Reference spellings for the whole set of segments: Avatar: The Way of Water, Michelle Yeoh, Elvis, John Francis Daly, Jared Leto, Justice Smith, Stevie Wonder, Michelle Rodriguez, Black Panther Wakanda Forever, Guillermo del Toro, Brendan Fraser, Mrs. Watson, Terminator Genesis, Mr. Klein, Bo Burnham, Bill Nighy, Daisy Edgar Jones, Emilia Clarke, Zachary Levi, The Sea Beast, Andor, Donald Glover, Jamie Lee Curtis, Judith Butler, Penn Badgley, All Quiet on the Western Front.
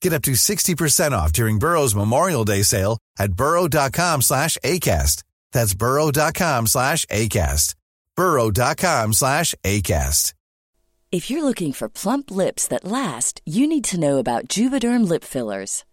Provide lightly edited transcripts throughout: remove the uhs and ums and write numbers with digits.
Get up to 60% off during Burrow's Memorial Day sale at burrow.com/ACAST. That's burrow.com/ACAST. burrow.com/ACAST. If you're looking for plump lips that last, you need to know about Juvederm lip fillers.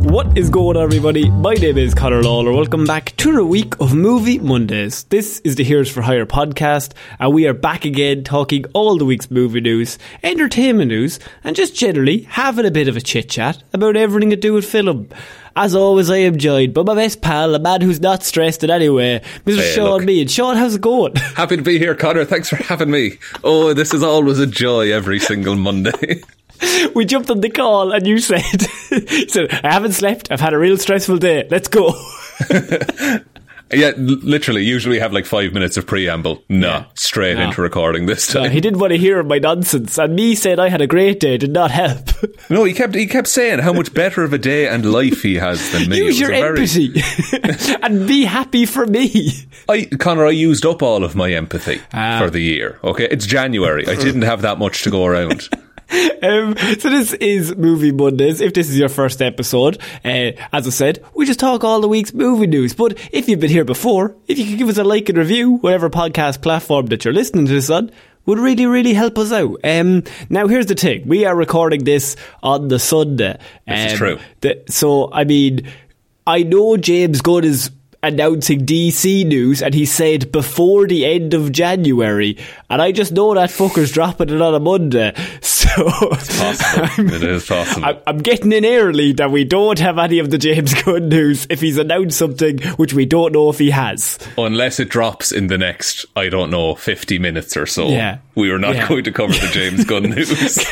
What is going on, everybody? My name is Connor Lawler. Welcome back to a week of Movie Mondays. This is the Here's For Hire podcast, and we are back again talking all the week's movie news, entertainment news, and just generally having a bit of a chit-chat about everything to do with film. As always, I am joined by my best pal, a man who's not stressed in any way, Mr. Sean Meehan. Sean, how's it going? Happy to be here, Connor. Thanks for having me. Oh, this is always a joy every single Monday. We jumped on the call and you said, I haven't slept, I've had a real stressful day, let's go. Yeah, literally, usually have like 5 minutes of preamble. Straight into recording this time. He didn't want to hear my nonsense, and me saying I had a great day did not help. No, he kept saying how much better of a day and life he has than me. Use your empathy and be happy for me. Connor, I used up all of my empathy for the year, okay? It's January, I didn't have that much to go around. So this is Movie Mondays. If this is your first episode, as I said, we just talk all the week's movie news. But if you've been here before, if you could give us a like and review, whatever podcast platform that you're listening to this on, would really, really help us out. Now, here's the thing. We are recording this on the Sunday. This is true. So, I mean, I know James Gunn is announcing DC news, and he said before the end of January, and I just know that fucker's dropping it on a Monday, so it's possible. I'm getting in early that we don't have any of the James Gunn news if he's announced something which we don't know if he has, unless it drops in the next 50 minutes or so. We are not going to cover the James Gunn news.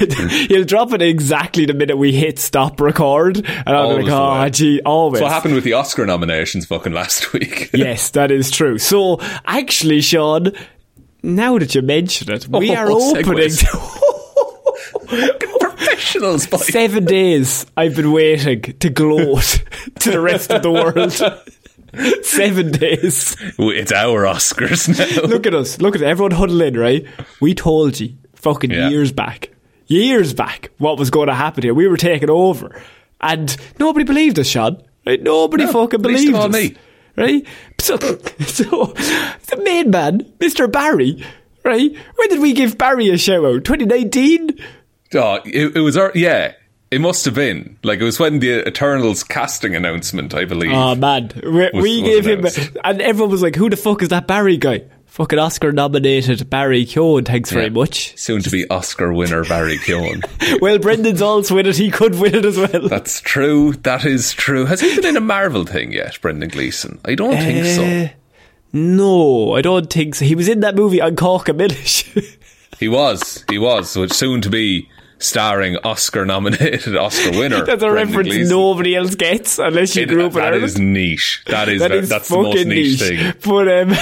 He'll drop it exactly the minute we hit stop record, and I'm like, always. So what happened with the Oscar nominations fucking last week. Yes, that is true. So, actually, Sean, now that you mention it, we are opening 7 days I've been waiting to gloat to the rest of the world. 7 days. It's our Oscars now. Look at us. Look at everyone huddle in, right? We told you fucking years back what was going to happen here. We were taking over. And nobody believed us, Sean. Right? Nobody fucking believed us. Me. Right? So, the main man, Mr. Barry, right? When did we give Barry a shout out? 2019? Oh, it was our, it must have been. Like, it was when the Eternals casting announcement, I believe. Oh, man. We gave him, and everyone was like, who the fuck is that Barry guy? fucking Oscar-nominated Barry Keoghan, thanks very much. Soon-to-be Oscar winner Barry Keoghan. Well, Brendan's also in it. He could win it as well. That's true. That is true. Has he been in a Marvel thing yet, Brendan Gleeson? I don't think so. No, I don't think so. He was in that movie on Cork and Millish. He was, which soon to be starring Oscar-nominated Oscar winner. That's a Brendan reference Gleeson. Nobody else gets unless you grew up in Ireland. That is niche. That's the most niche thing.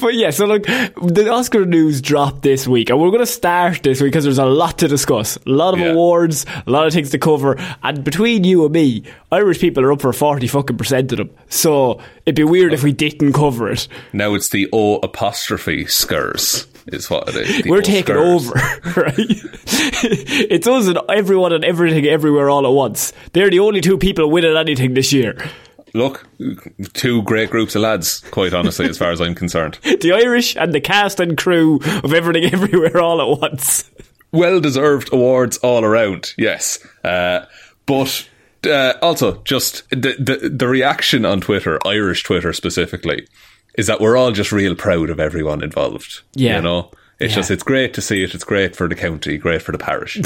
But yeah, so look, the Oscar news dropped this week, and we're going to start this week because there's a lot to discuss, a lot of awards, a lot of things to cover, and between you and me, Irish people are up for 40% of them, so it'd be weird if we didn't cover it. Now it's the O apostrophe Oscars is what it is. We're taking over, right? It's us and everyone and everything everywhere all at once. They're the only two people winning anything this year. Look, two great groups of lads, quite honestly, as far as I'm concerned. The Irish and the cast and crew of Everything Everywhere All at Once. Well-deserved awards all around, yes. But also, just the reaction on Twitter, Irish Twitter specifically, is that we're all just real proud of everyone involved. Yeah. You know? It's just, it's great to see it. It's great for the county, great for the parish.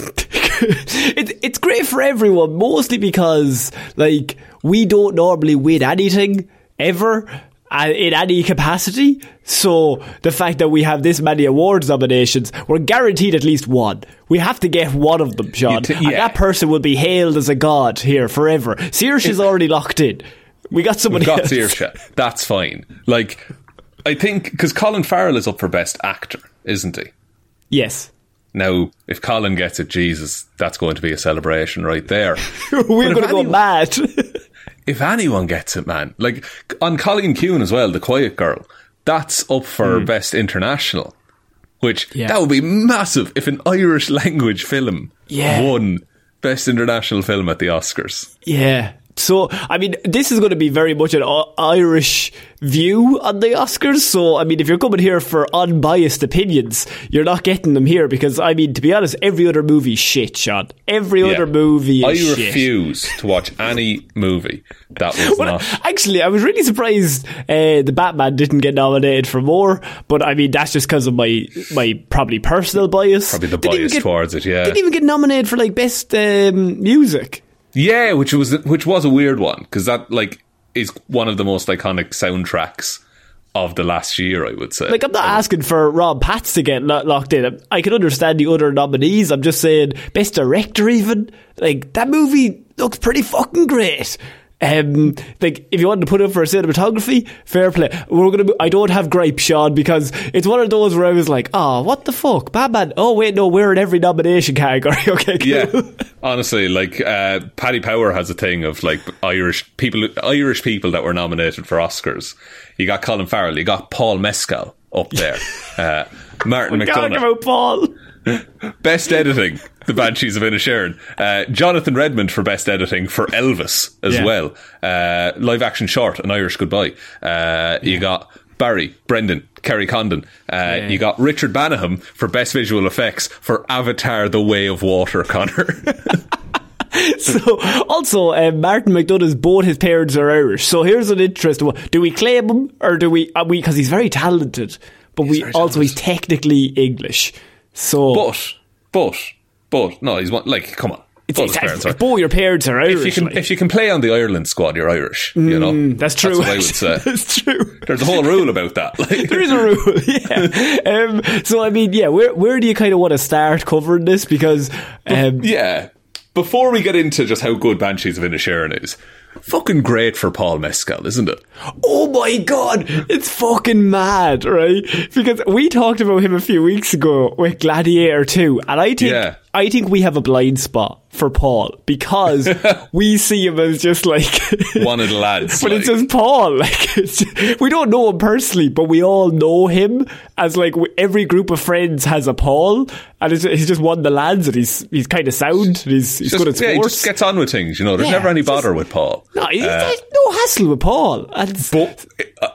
It's great for everyone, mostly because, like, we don't normally win anything ever in any capacity. So the fact that we have this many awards nominations, we're guaranteed at least one. We have to get one of them, Sean. And that person will be hailed as a god here forever. Saoirse's already locked in. We've got Saoirse. That's fine. Like, I think, because Colin Farrell is up for Best Actor, isn't he? Yes. Now, if Colin gets it, Jesus, that's going to be a celebration right there. We're going to go mad. If anyone gets it, man. Like, on Colleen Quinn as well, The Quiet Girl, that's up for Best International, which, that would be massive if an Irish language film won Best International Film at the Oscars. Yeah. So, I mean, this is going to be very much an Irish view on the Oscars. So, I mean, if you're coming here for unbiased opinions, you're not getting them here because, I mean, to be honest, every other movie is shit, Sean. Every other movie is shit. I refuse to watch any movie that was not... Actually, I was really surprised The Batman didn't get nominated for more, but, I mean, that's just because of my probably personal bias. Probably the bias towards it, yeah. Didn't even get nominated for, like, Best Music. Yeah, which was a weird one because that, like, is one of the most iconic soundtracks of the last year, I would say. Like, I'm not asking for Rob Patz to get locked in. I can understand the other nominees. I'm just saying, Best Director even, like, that movie looks pretty fucking great. Like, if you wanted to put it for a cinematography, fair play. I don't have gripe, Sean, because it's one of those where I was like, oh, what the fuck, Batman? Oh wait, no, we're in every nomination category. Okay, cool. Yeah, honestly, like, Paddy Power has a thing of, like, Irish people that were nominated for Oscars. You got Colin Farrell, you got Paul Mescal up there, Martin McDonagh. About Paul. Best editing, The Banshees of Inisherin. Jonathan Redmond for best editing for Elvis as well. Live action short, An Irish Goodbye. You got Barry, Brendan, Kerry Condon. You got Richard Banaham for best visual effects for Avatar: The Way of Water, Connor. So, also, Martin McDonagh's, both his parents are Irish. So here's an interesting one. Do we claim him or do we... Because he's very talented, but he's technically English. So, but no, he's one, like, come on. It's exactly. Both your parents are Irish. If you can play on the Ireland squad, you're Irish. You know, that's true. That's what I would say. That's true. There's a whole rule about that. Like, there is a rule. Yeah. So I mean, yeah. Where do you kind of want to start covering this? Because before we get into just how good Banshees of Inisherin is, fucking great for Paul Mescal, isn't it? Oh my god, it's fucking mad, right? Because we talked about him a few weeks ago with Gladiator 2, and I think we have a blind spot for Paul because we see him as just like one of the lads, but like, it's just Paul. Like, we don't know him personally, but we all know him as, like, every group of friends has a Paul, and he's just one of the lads, and he's kind of sound. And he's just good at sports. He just gets on with things. You know, there's never any bother with Paul. No, there's no hassle with Paul. But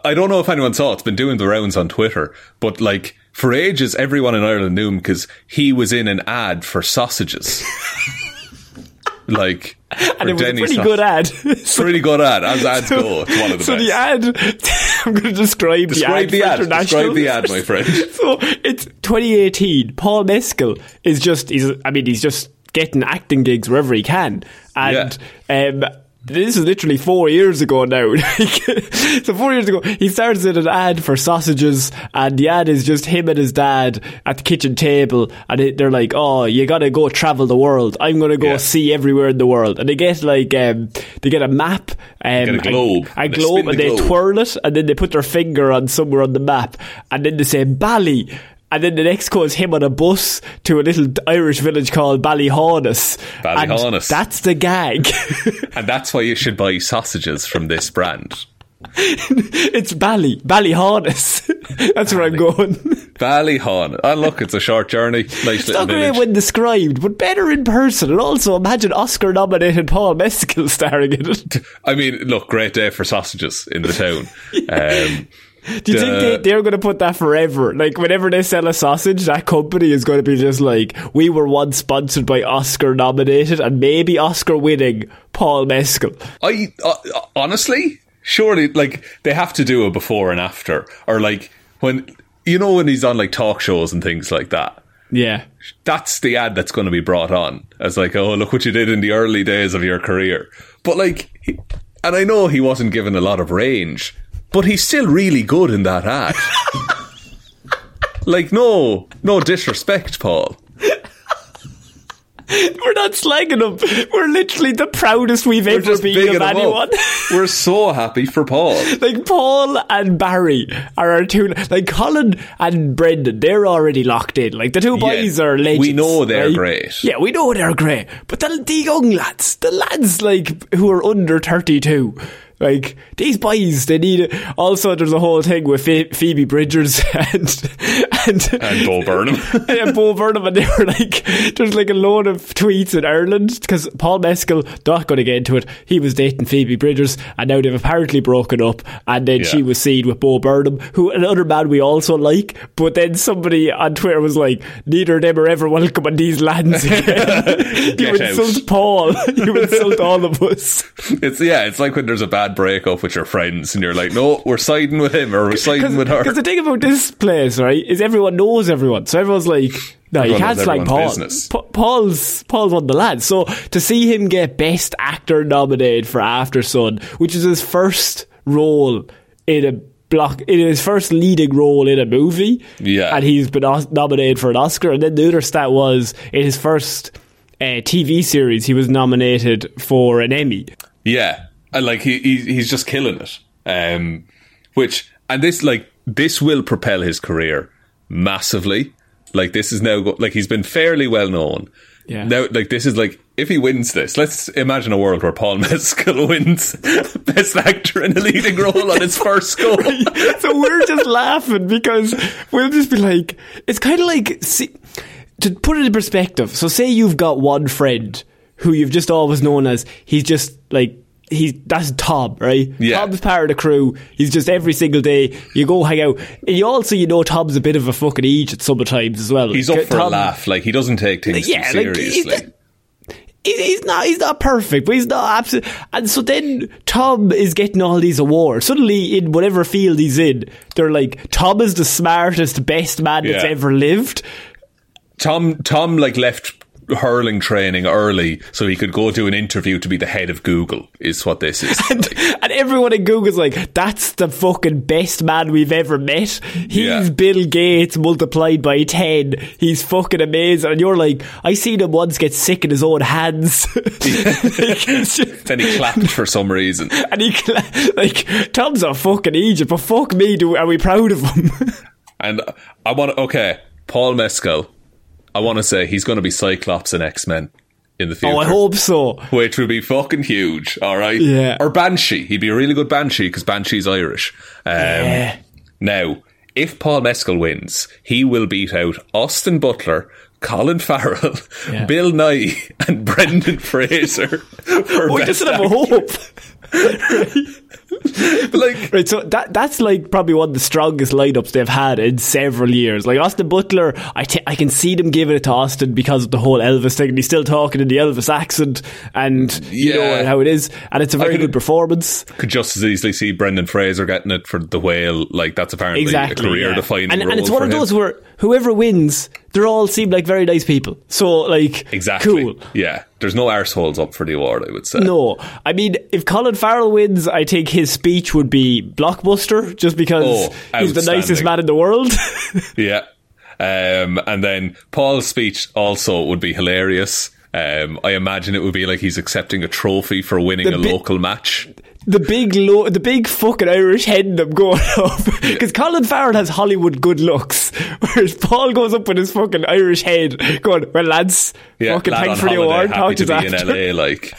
I don't know if anyone saw it's been doing the rounds on Twitter, but, like, for ages everyone in Ireland knew him because he was in an ad for sausages. Like, and it was a pretty good ad. Pretty good ad, as ads go. It's one of the best. So the ad I'm going to describe the ad, my friend. So it's 2018. Paul Mescal is just getting acting gigs wherever he can, and this is literally 4 years ago now. So 4 years ago, he starts in an ad for sausages, and the ad is just him and his dad at the kitchen table, and they're like, oh, you gotta go travel the world. I'm gonna go see everywhere in the world. And they get they get a map, a globe, and they twirl it, and then they put their finger on somewhere on the map, and then they say Bali. And then the next call is him on a bus to a little Irish village called Ballyhornus. Ballyhornus. That's the gag. And that's why you should buy sausages from this brand. It's Ballyhornus. That's where I'm going. Ballyhornus. Oh, look, it's a short journey. Nice little village. It's not great when described, but better in person. And also, imagine Oscar-nominated Paul Mescal starring in it. I mean, look, great day for sausages in the town. Do you think they're going to put that forever? Like, whenever they sell a sausage, that company is going to be just like, we were once sponsored by Oscar-nominated and maybe Oscar-winning Paul Mescal. Honestly, surely, like, they have to do a before and after. Or, like, when he's on, like, talk shows and things like that. Yeah. That's the ad that's going to be brought on. As, like, oh, look what you did in the early days of your career. But, like, and I know he wasn't given a lot of range, but he's still really good in that ad. Like, no disrespect, Paul. We're not slagging him. We're literally the proudest we've ever been of anyone. We're so happy for Paul. Like, Paul and Barry are our two. Like, Colin and Brendan, they're already locked in. Like, the two boys are legends. We know they're great. Yeah, we know they're great. But the young lads, like, who are under 32... Like, these boys, they need... Also, there's a whole thing with Phoebe Bridgers and Bo Burnham. And Bo Burnham, and they were like... There's like a load of tweets in Ireland, because Paul Mescal, not going to get into it, he was dating Phoebe Bridgers, and now they've apparently broken up, and then she was seen with Bo Burnham, who another man we also like, but then somebody on Twitter was like, neither of them are ever welcome on these lands again. You insult Paul. You insult all of us. It's like when there's a bad breakup with your friends and you're like, no, we're siding with him or we're siding with her. Because the thing about this place, right, is everyone knows everyone, so everyone's like, no, you can't slag Paul. Paul's one of the lads. So to see him get Best Actor nominated for After Sun, which is his first role in a his first leading role in a movie, and he's been nominated for an Oscar, and then the other stat was in his first TV series he was nominated for an Emmy. Yeah. Like, he's just killing it. This will propel his career massively. Like, this is now... Like, he's been fairly well known. Yeah. Now, like, this is like... If he wins this, let's imagine a world where Paul Mescal wins Best Actor in a leading role on his first score. Right. So we're just laughing because we'll just be like... It's kind of like... See, to put it in perspective, so say you've got one friend who you've just always known as... He's just, like... that's Tom, right? Yeah. Tom's part of the crew. He's just every single day. You go hang out. And you also, Tom's a bit of a fucking idiot sometimes as well. He's up for a laugh. Like, he doesn't take things too seriously. He's not perfect, but he's not absolute. And so then Tom is getting all these awards. Suddenly, in whatever field he's in, they're like, Tom is the smartest, best man that's ever lived. Tom like, left... hurling training early so he could go do an interview to be the head of Google is what this is. And everyone at Google's like, that's the fucking best man we've ever met. He's Bill Gates multiplied by 10. He's fucking amazing. And you're like, I seen him once get sick in his own hands. Then he clapped for some reason. And he Tom's a fucking idiot, but fuck me, are we proud of him? And I want Paul Mescal, I want to say he's going to be Cyclops in X-Men in the future. Oh, I hope so. Which would be fucking huge, all right? Yeah. Or Banshee. He'd be a really good Banshee because Banshee's Irish. Now, if Paul Mescal wins, he will beat out Austin Butler, Colin Farrell, Bill Nighy and Brendan Fraser. We just have a hope. But like, right, so that's like probably one of the strongest lineups they've had in several years. Like Austin Butler, I can see them giving it to Austin because of the whole Elvis thing. And he's still talking in the Elvis accent, and you know how it is. And it's a very good performance. Could just as easily see Brendan Fraser getting it for The Whale. Like that's apparently a career-defining role. And it's one of those where whoever wins, they all seem like very nice people. So like, cool. Yeah. There's no arseholes up for the award, I would say. No. I mean, if Colin Farrell wins, I think his speech would be blockbuster, just because he's the nicest man in the world. Yeah. And then Paul's speech also would be hilarious. I imagine it would be like he's accepting a trophy for winning a local match. The big fucking Irish head in them going up. Because Colin Farrell has Hollywood good looks, whereas Paul goes up with his fucking Irish head going, well, lads, fucking thanks for the award. Talk to that. In LA, like.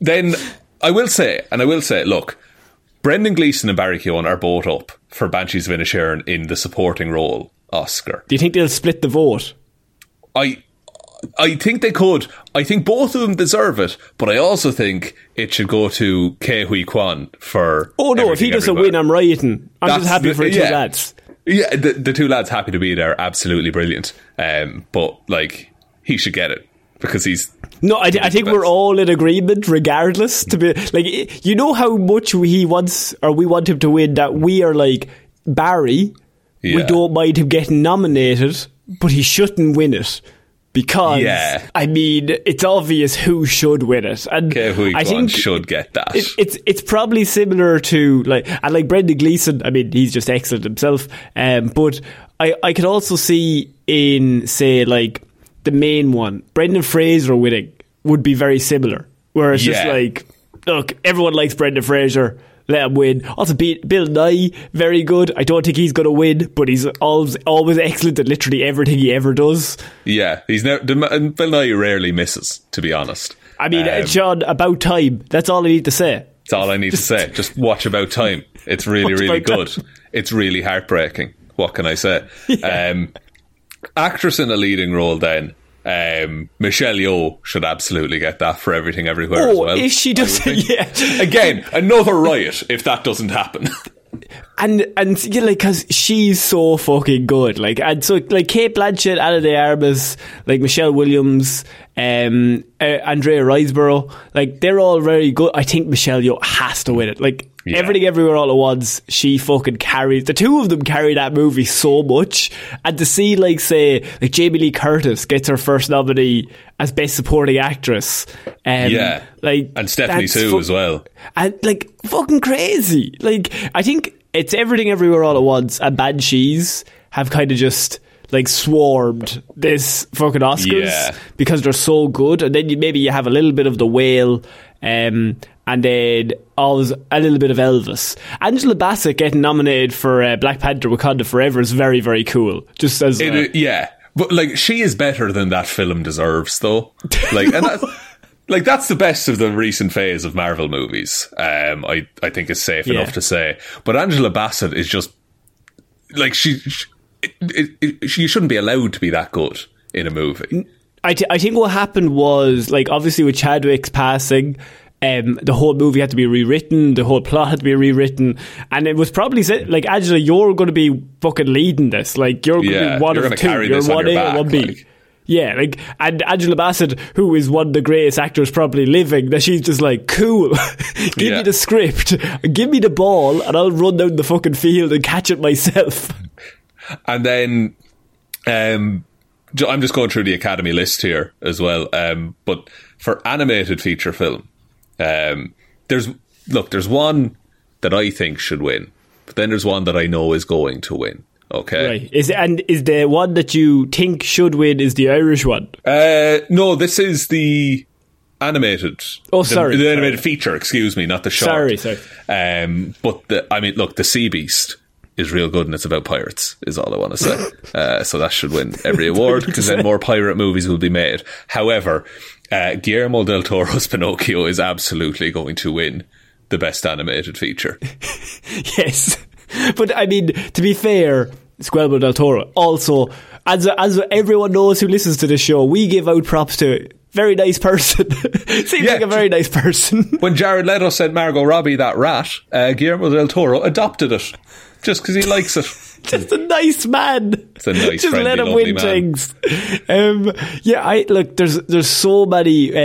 Then I will say, look, Brendan Gleeson and Barry Keoghan are both up for Banshees of Inisherin in the supporting role Oscar. Do you think they'll split the vote? I think they could. I think both of them deserve it, but I also think it should go to Ke Huy Quan for... Oh no, if he doesn't win, I'm rioting. I'm just happy for the two lads. Yeah, the two lads happy to be there. Absolutely brilliant. But, like, he should get it because he's... No, I think we're all in agreement regardless. To be like, you know how much he wants, or we want him to win, that we are like, Barry, we don't mind him getting nominated, but he shouldn't win it. Because, I mean, it's obvious who should win it. And I think should get that. It's probably similar to, like Brendan Gleeson, I mean, he's just excellent himself. But I could also see in, say, like, the main one, Brendan Fraser winning would be very similar. Where it's just like, look, everyone likes Brendan Fraser. Let him win. Also, Bill Nighy, very good. I don't think he's going to win, but he's always excellent at literally everything he ever does. Yeah, he's never. And Bill Nighy rarely misses, to be honest. I mean, Sean, About Time. That's all I need to say. That's all I need to say. Just watch About Time. It's really, really good. Time. It's really heartbreaking. What can I say? Yeah. Actress in a leading role, then. Michelle Yeoh should absolutely get that for Everything Everywhere as well. If she doesn't, again, another riot if that doesn't happen. And you know, like, because she's so fucking good, like, and so like Kate Blanchett, Ana de Armas, like Michelle Williams, Andrea Riseborough, like they're all very good. I think Michelle Yeoh has to win it. Like Everything Everywhere All at Once, she fucking carries. The two of them carry that movie so much, and to see like say Jamie Lee Curtis gets her first nominee as Best Supporting Actress, like, and Stephanie Soo as well, and like fucking crazy. Like I think it's Everything Everywhere All at Once and Banshees have kind of just like swarmed this fucking Oscars because they're so good, and then you have a little bit of The Whale, and then always a little bit of Elvis. Angela Bassett getting nominated for Black Panther: Wakanda Forever is very, very cool. Just as but like she is better than that film deserves, though. Like and that's the best of the recent phase of Marvel movies. I think it's safe enough to say. But Angela Bassett is just like she shouldn't be allowed to be that good in a movie. I think what happened was, like, obviously with Chadwick's passing, the whole movie had to be rewritten, the whole plot had to be rewritten, and it was probably like, Angela, you're going to be fucking leading this. Like you're going to be one of two. You're one A and one B. Like. Yeah, like, and Angela Bassett, who is one of the greatest actors probably living, that she's just like, cool, give me the script, give me the ball, and I'll run down the fucking field and catch it myself. And then, I'm just going through the Academy list here as well, but for animated feature film, there's one that I think should win, but then there's one that I know is going to win. Okay. Right. Is the one that you think should win is the Irish one? No, this is the animated. Oh, sorry. The animated feature, excuse me, not the short. Sorry. But the Sea Beast is real good, and it's about pirates, is all I want to say. So that should win every award, because then more pirate movies will be made. However, Guillermo del Toro's Pinocchio is absolutely going to win the best animated feature. Yes. But, I mean, to be fair, Guillermo del Toro also, as everyone knows who listens to the show, we give out props to very nice person. Seems like a very nice person. When Jared Leto said Margot Robbie, that rat, Guillermo del Toro adopted it just because he likes it. Just a nice man. It's a nice, just friendly, let him win things. There's so many. What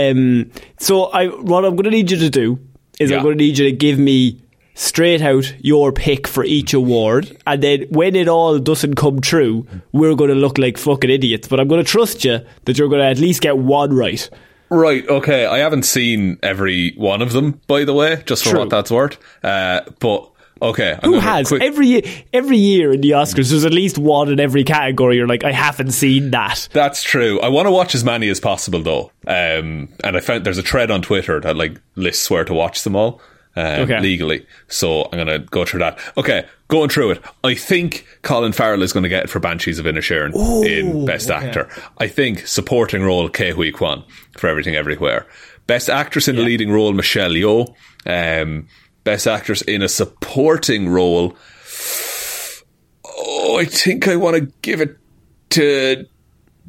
I'm going to need you to do is I'm going to need you to give me straight out your pick for each award, and then when it all doesn't come true, we're going to look like fucking idiots. But I'm going to trust you that you're going to at least get one right. Right, okay. I haven't seen every one of them, by the way, just for what that's worth. But okay, who has every year in the Oscars? There's at least one in every category. You're like, I haven't seen that. That's true. I want to watch as many as possible, though. And I found there's a thread on Twitter that like lists where to watch them all legally. So I'm gonna go through that. Okay, going through it. I think Colin Farrell is going to get it for Banshees of Inisherin in Best Actor. I think supporting role Ke Huy Quan for Everything Everywhere. Best Actress in a leading role Michelle Yeoh. Best Actress in a supporting role. Oh, I think I want to give it to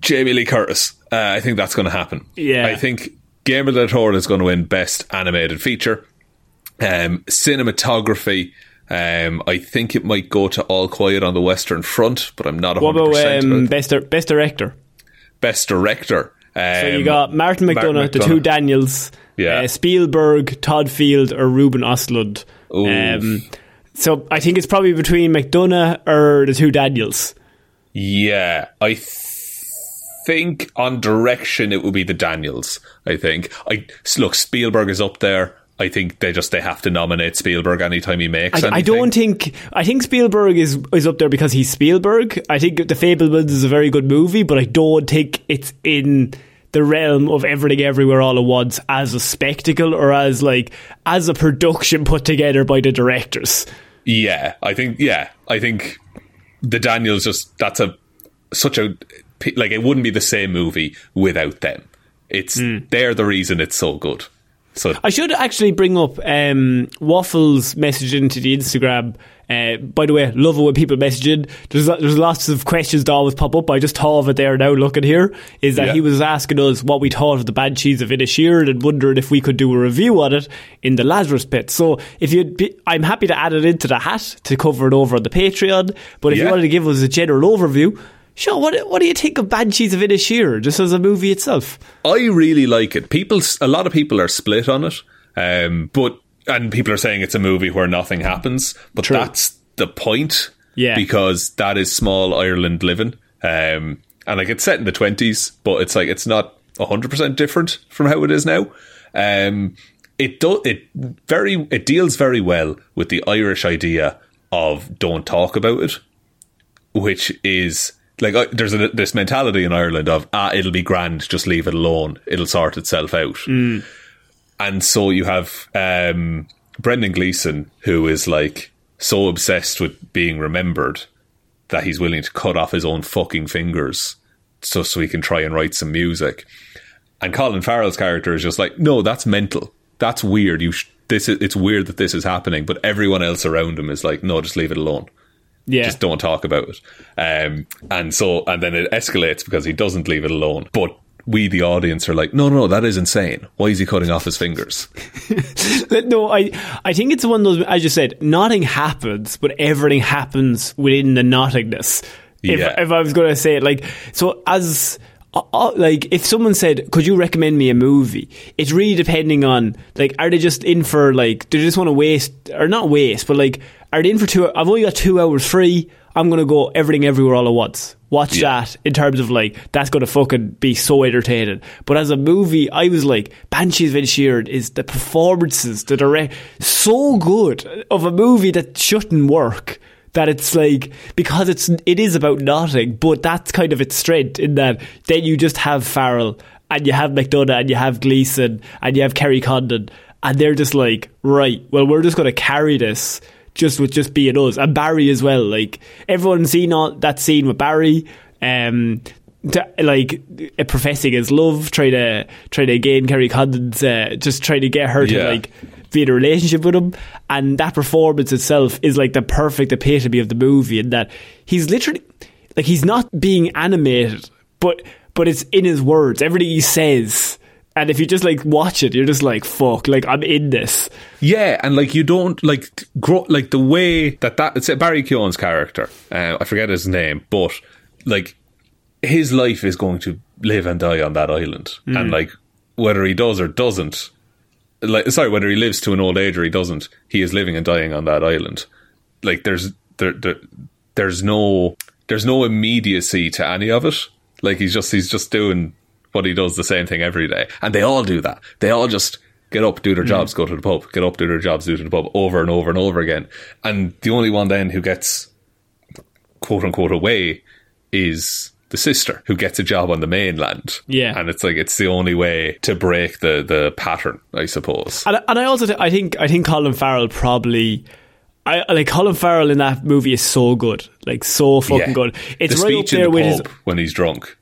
Jamie Lee Curtis. I think that's going to happen. Yeah. I think Guillermo del Toro is going to win Best Animated Feature. Cinematography. I think it might go to All Quiet on the Western Front, but I'm not 100% about Best Director. Best Director. So you got Martin McDonagh, the two Daniels, Spielberg, Todd Field, or Ruben Östlund. So I think it's probably between McDonagh or the two Daniels. Yeah, I think on direction it will be the Daniels. I think. Look, Spielberg is up there. I think they have to nominate Spielberg anytime he makes anything. I think Spielberg is up there because he's Spielberg. I think The Fabelmans is a very good movie, but I don't think it's in the realm of Everything Everywhere All at Once as a spectacle or as a production put together by the directors. Yeah, I think the Daniels just it wouldn't be the same movie without them. They're the reason it's so good. So I should actually bring up Waffle's message into the Instagram. By the way, love it when people message in. There's lots of questions that always pop up. I just thought of it there now looking here. Is that he was asking us what we thought of the Banshees of Inisherin and wondering if we could do a review on it in the Lazarus Pit. So I'm happy to add it into the hat to cover it over on the Patreon. But if you wanted to give us a general overview, Sean, what do you think of Banshees of Inisherin just as a movie itself? I really like it. A lot of people are split on it, and people are saying it's a movie where nothing happens, but that's the point, because that is small Ireland living, and like it's set in the 20s, but it's like it's not 100% different from how it is now. It deals very well with the Irish idea of don't talk about it, which is. Like, there's this mentality in Ireland of, it'll be grand, just leave it alone, it'll sort itself out. And so you have Brendan Gleeson, who is, like, so obsessed with being remembered that he's willing to cut off his own fucking fingers so he can try and write some music. And Colin Farrell's character is just like, no, that's mental. That's weird. It's weird that this is happening, but everyone else around him is like, no, just leave it alone. Yeah. Just don't talk about it. And then it escalates because he doesn't leave it alone. But we, the audience, are like, no, that is insane. Why is he cutting off his fingers? No, I think it's one of those, as you said, nothing happens, but everything happens within the nothingness. If I was going to say it, like, so as... like if someone said, could you recommend me a movie, it's really depending on, like, are they just in for, like, do they just want to waste, or not waste, but like, are they in for 2 hours? I've only got 2 hours free, I'm going to go Everything Everywhere All at Once, watch that, in terms of like, that's going to fucking be so entertaining. But as a movie, I was like, Banshees of Inisherin is the performances, the direct, so good of a movie that shouldn't work. That it's like, because it is about nothing, but that's kind of its strength in that then you just have Farrell and you have McDonagh and you have Gleeson and you have Kerry Condon, and they're just like, right, well, we're just going to carry this just with just being us. And Barry as well, like, everyone's seen that scene with Barry, professing his love, trying to gain Kerry Condon's, just trying to get her to like be in a relationship with him. And that performance itself is like the perfect epitome of the movie, in that he's literally like, he's not being animated, but it's in his words, everything he says And if you just like watch it, you're just like, fuck, like I'm in this. Yeah, and like you don't like grow, like the way that it's Barry Keoghan's character. I forget his name, but like his life is going to live and die on that island, and like whether he does or doesn't, like whether he lives to an old age or he doesn't, he is living and dying on that island. Like there's no immediacy to any of it. Like he's just doing. But he does the same thing every day, and they all do that. They all just get up, do their jobs, go to the pub, get up, do their jobs, do to the pub, over and over and over again. And the only one then who gets quote unquote away is the sister, who gets a job on the mainland. Yeah, and it's like it's the only way to break the pattern, I suppose. And I also I think Colin Farrell probably. Colin Farrell in that movie is so good, like so fucking good. It's the right speech up there in the with pub when he's drunk.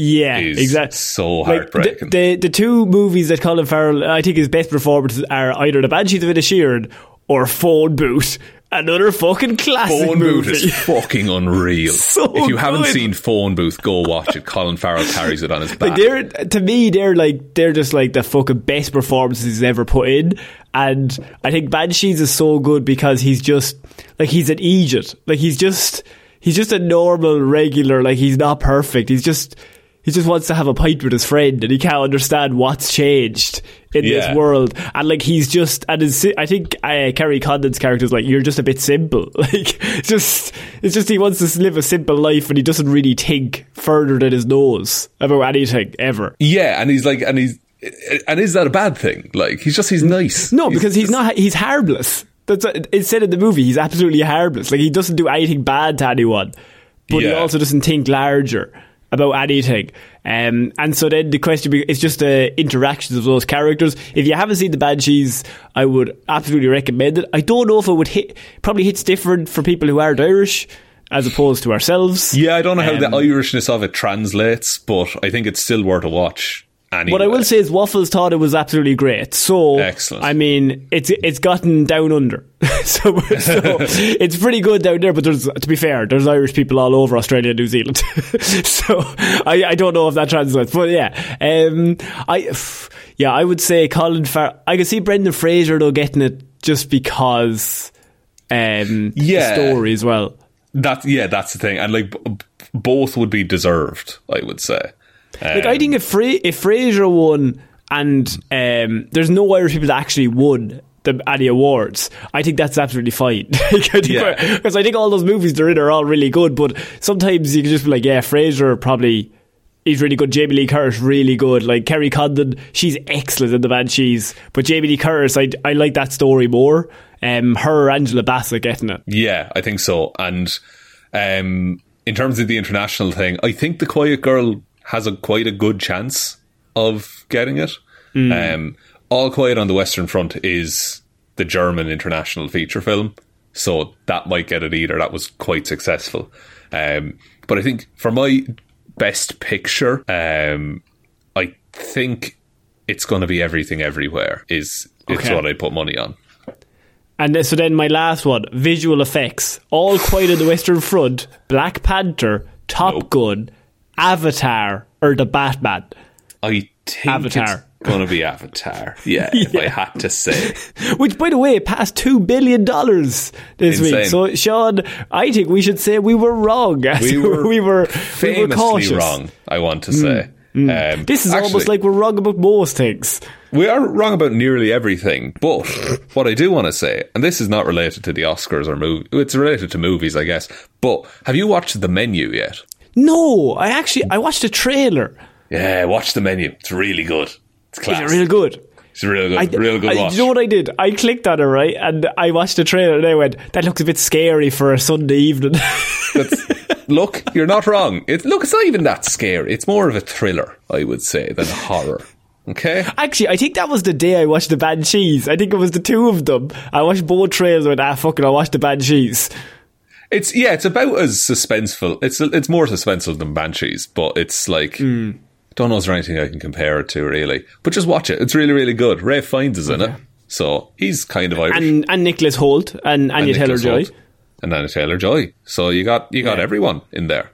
Yeah, exactly. So heartbreaking. Like the two movies that Colin Farrell, I think his best performances are either The Banshees of Inisherin or Phone Booth. Another fucking classic movie. Phone Booth is fucking unreal. So if you haven't seen Phone Booth, go watch it. Colin Farrell carries it on his back. Like they're just like the fucking best performances he's ever put in. And I think Banshees is so good because he's just like he's an idiot. Like he's just a normal regular. Like he's not perfect. He just wants to have a pint with his friend, and he can't understand what's changed in this world. And like I think Kerry Condon's character is like, you're just a bit simple. Like it's just he wants to live a simple life, and he doesn't really think further than his nose about anything ever. Yeah, and he's is that a bad thing? Like he's nice. No, because he's harmless. That's it said in the movie. He's absolutely harmless. Like he doesn't do anything bad to anyone, but he also doesn't think larger about anything, and so then the question is just the interactions of those characters. If you haven't seen The Banshees, I would absolutely recommend it. I don't know if it would hits different for people who aren't Irish as opposed to ourselves. Yeah, I don't know how the Irishness of it translates, but I think it's still worth a watch anyway. What I will say is Waffles thought it was absolutely great, so excellent. I mean it's gotten down under so it's pretty good down there, but to be fair there's Irish people all over Australia and New Zealand so I don't know if that translates, but I would say Colin Farrell. I could see Brendan Fraser though getting it just because the story as well. That's the thing, and like both would be deserved, I would say. Like I think if Fraser won and there's no Irish people that actually won any awards, I think that's absolutely fine. Because I think all those movies they're in are all really good, but sometimes you can just be like, yeah, Fraser probably is really good. Jamie Lee Curtis really good. Like Kerry Condon, she's excellent in The Banshees, but Jamie Lee Curtis, I like that story more. Her Angela Bassett getting it. Yeah, I think so. And in terms of the international thing, I think The Quiet Girl has quite a good chance of getting it. All Quiet on the Western Front is the German international feature film, so that might get it either. That was quite successful. But I think for my best picture, I think it's going to be Everything Everywhere is what I put money on. And so then my last one, visual effects. All Quiet on the Western Front, Black Panther, Top Gun... Avatar or The Batman? I think Avatar. It's going to be Avatar. Yeah. If I had to say. Which, by the way, passed $2 billion this week. So, Sean, I think we should say we were wrong. We were famously wrong, I want to say. This is actually, almost like we're wrong about most things. We are wrong about nearly everything, but what I do want to say, and this is not related to the Oscars or movies, it's related to movies, I guess, but have you watched The Menu yet? No, I watched a trailer. Yeah, watch The Menu. It's really good. It's class. Is it real good? It's real good. Real good watch. You know what I did? I clicked on it, right? And I watched the trailer and I went, that looks a bit scary for a Sunday evening. Look, you're not wrong. It's not even that scary. It's more of a thriller, I would say, than a horror. Okay. Actually, I think that was the day I watched The Banshees. I think it was the two of them. I watched both trailers and went, I'll watch The Banshees. It's about as suspenseful. It's more suspenseful than Banshees, but it's like don't know if there's anything I can compare it to really. But just watch it. It's really, really good. Ray Fiennes is in it, so he's kind of Irish. And Nicholas Hoult and Anya Taylor-Joy. So you got everyone in there.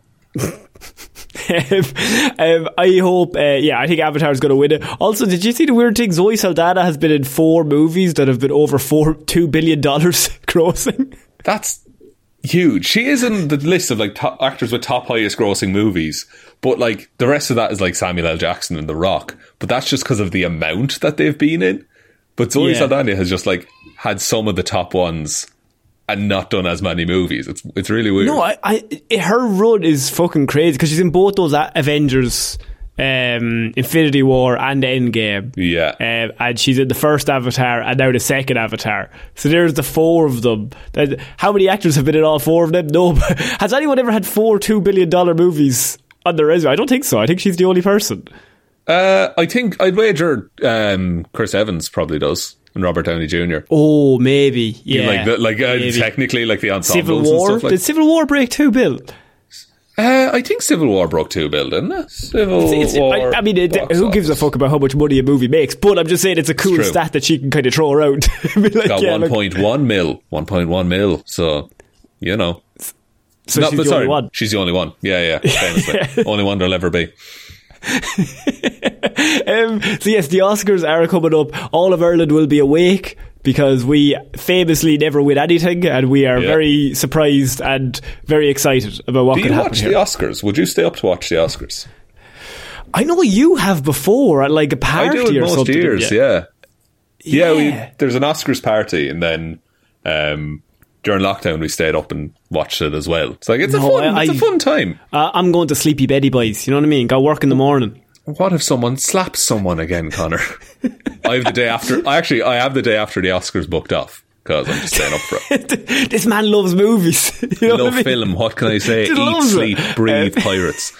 I hope, I think Avatar's going to win it. Also, did you see the weird thing? Zoe Saldana has been in 4 movies that have been over $2 billion grossing. That's huge. She is in the list of like top actors with top highest grossing movies, but like the rest of that is like Samuel L. Jackson and The Rock, but that's just because of the amount that they've been in. But Zoe Saldana has just like had some of the top ones and not done as many movies. It's really weird. No, I her run is fucking crazy because she's in both those Avengers, Infinity War and Endgame. Yeah. And she's in the first Avatar and now the second Avatar. So there's the 4 of them. How many actors have been in all 4 of them? No. Has anyone ever had 4 $2 billion movies on their resume? I don't think so. I think she's the only person. I think I'd wager Chris Evans probably does. And Robert Downey Jr. Oh, maybe, yeah. Maybe. Technically, like the ensembles and stuff. Did Civil War break 2 bill? I think Civil War broke 2 bill, didn't it? Civil War. Who gives a fuck about how much money a movie makes? But I'm just saying it's a cool stat that she can kind of throw around. Like, got 1.1 mil. So, you know. She's the only one. She's the only one. Yeah. Famously. Only one there'll ever be. So yes, the Oscars are coming up. All of Ireland will be awake because we famously never win anything, and we are very surprised and very excited about what could happen. Do you watch the Oscars? Would you stay up to watch the Oscars? I know you have before at like a party or something. I do it most years, yeah. There's an Oscars party, and then during lockdown we stayed up and watched it as well. It's like a fun time. I'm going to Sleepy Betty Boys, you know what I mean? Got work in the morning. What if someone slaps someone again, Connor? I have the day after the Oscars booked off because I'm just staying up for it. This man loves movies. You know what I mean? Film. What can I say? Eat, sleep, breathe, pirates.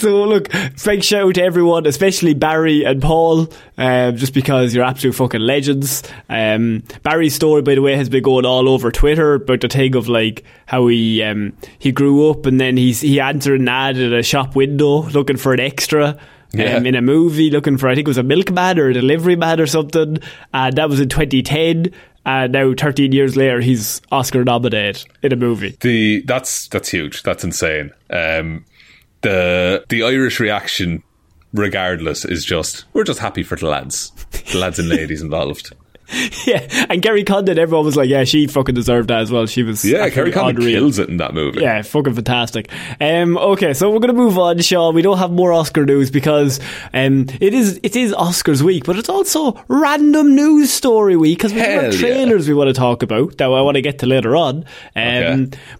So look, big shout out to everyone, especially Barry and Paul, just because you're absolute fucking legends. Barry's story, by the way, has been going all over Twitter about the thing of like how he grew up and then he answered an ad at a shop window looking for an extra. Yeah. In a movie looking for, I think it was a milkman or a delivery man or something, and that was in 2010, and now 13 years later he's Oscar nominated in a movie. That's huge. That's insane. The Irish reaction regardless is just, we're just happy for the lads and ladies involved. Yeah, and Gary Condon, everyone was like, yeah, she fucking deserved that as well. She was Gary Condon kills it in that movie. Yeah, fucking fantastic. Okay, so we're going to move on, Sean. We don't have more Oscar news because it is Oscars week, but it's also random news story week because we have trailers we want to talk about that I want to get to later on.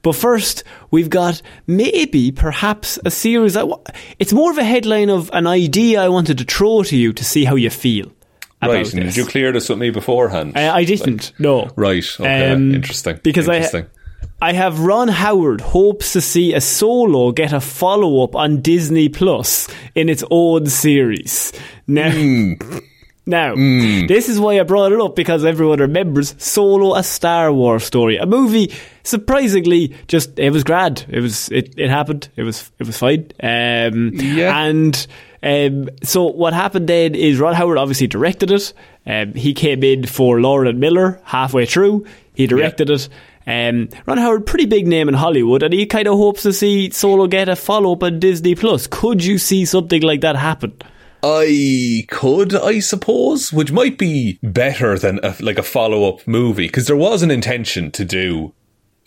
But first, we've got perhaps a series. It's more of a headline of an idea I wanted to throw to you to see how you feel. Right, and did you clear this with me beforehand? I didn't, no. Right, okay, interesting. Because I have Ron Howard hopes to see a Solo get a follow-up on Disney Plus in its own series. Now, this is why I brought it up, because everyone remembers Solo, a Star Wars story. A movie, surprisingly, just, it was grand. It happened. It was fine. So what happened then is Ron Howard obviously directed it. He came in for Lauren and Miller halfway through. He directed it. Ron Howard, pretty big name in Hollywood, and he kind of hopes to see Solo get a follow-up on Disney+. Could you see something like that happen? I could, I suppose, which might be better than a follow-up movie, because there was an intention to do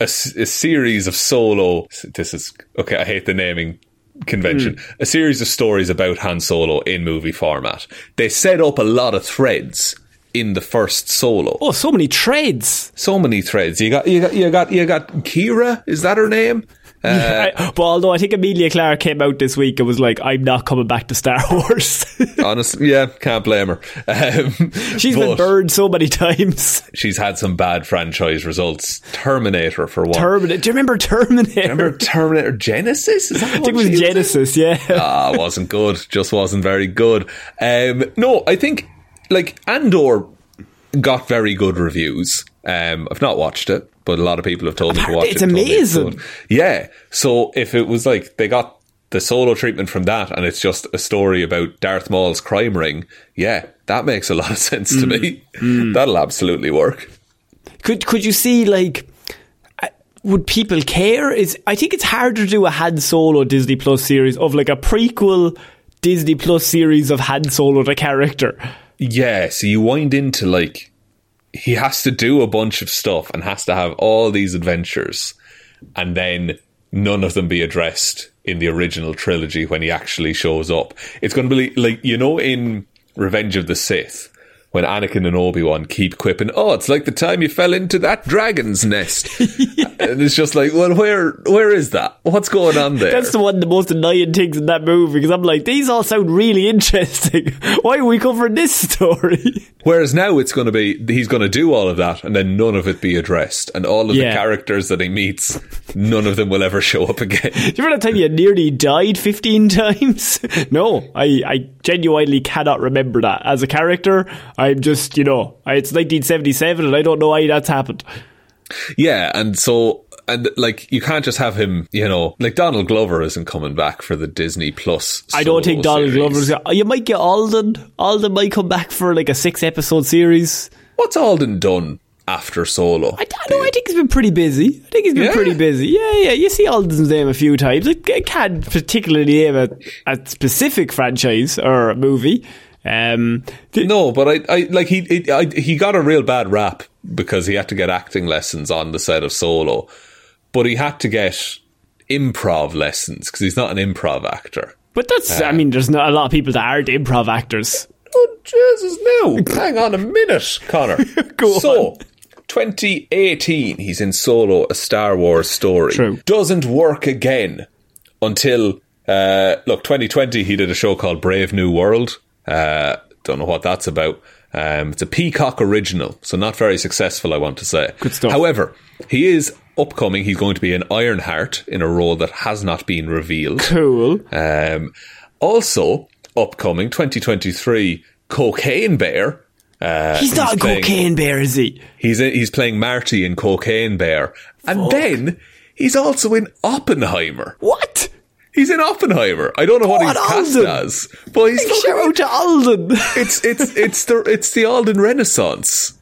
a series of Solo. This is, okay, I hate the naming convention. A series of stories about Han Solo in movie format. They set up a lot of threads in the first Solo. Oh, so many threads! So many threads. You got Kira. Is that her name? Although I think Emilia Clarke came out this week and was like, I'm not coming back to Star Wars. Honestly, yeah, can't blame her. She's been burned so many times. She's had some bad franchise results. Terminator for one. Do you remember Terminator? Genesis? Is that what I think it was Genesis, yeah. Wasn't good. Just wasn't very good. No, I think like Andor got very good reviews. I've not watched it, but a lot of people have told me to watch it. It's amazing. Yeah. So if it was like they got the Solo treatment from that and it's just a story about Darth Maul's crime ring, yeah, that makes a lot of sense to me. That'll absolutely work. Could you see like would people care? I think it's hard to do a Han Solo Disney Plus series of like a prequel Disney Plus series of Han Solo the character. Yeah, so you wind into like he has to do a bunch of stuff and has to have all these adventures, and then none of them be addressed in the original trilogy when he actually shows up. It's going to be like, you know, in Revenge of the Sith, when Anakin and Obi-Wan keep quipping, oh, it's like the time you fell into that dragon's nest. Yeah. And it's just like, well, where is that? What's going on there? That's one of the most annoying things in that movie, because I'm like, these all sound really interesting. Why are we covering this story? Whereas now it's going to be, he's going to do all of that and then none of it be addressed. And all of the characters that he meets, none of them will ever show up again. Do you remember that time you nearly died 15 times? No, I genuinely cannot remember that. As a character, I'm just, you know, it's 1977 and I don't know why that's happened. Yeah, and so, and like, you can't just have him, you know, like Donald Glover isn't coming back for the Disney Plus. I don't think Donald Glover's. You might get Alden. Alden might come back for like a 6-episode series. What's Alden done after Solo? I don't know, I think he's been pretty busy. I think he's been pretty busy. Yeah, you see Alden's name a few times. I can't particularly name a specific franchise or a movie. No, but I like he got a real bad rap because he had to get acting lessons on the set of Solo, but he had to get improv lessons because he's not an improv actor. But that's, I mean, there's not a lot of people that aren't improv actors. Oh, Jesus, no. Hang on a minute, Connor. Go so, on. 2018, he's in Solo, A Star Wars Story. True. Doesn't work again until, 2020, he did a show called Brave New World. Don't know what that's about. It's a Peacock original, so not very successful, I want to say. Good stuff. However, he is upcoming. He's going to be in Ironheart in a role that has not been revealed. Cool. Also, upcoming 2023, Cocaine Bear. He's not a Cocaine Bear, is he? He's playing Marty in Cocaine Bear. And then he's also in Oppenheimer. What? He's in Oppenheimer. I don't know what he's cast as, but he's shout out to Alden. It's the Alden Renaissance.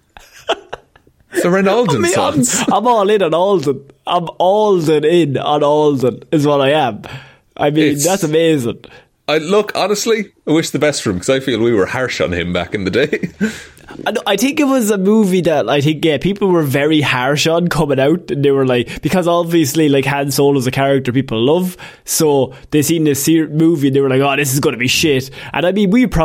It's the Renalden-sons. I'm all in on Alden. I'm Alden in on Alden is what I am. I mean, that's amazing. Honestly, I wish the best for him because I feel we were harsh on him back in the day. I think it was a movie that people were very harsh on coming out, and they were like, because obviously like Han Solo's a character people love, so they seen this movie and they were like, oh, this is going to be shit. And I mean, we were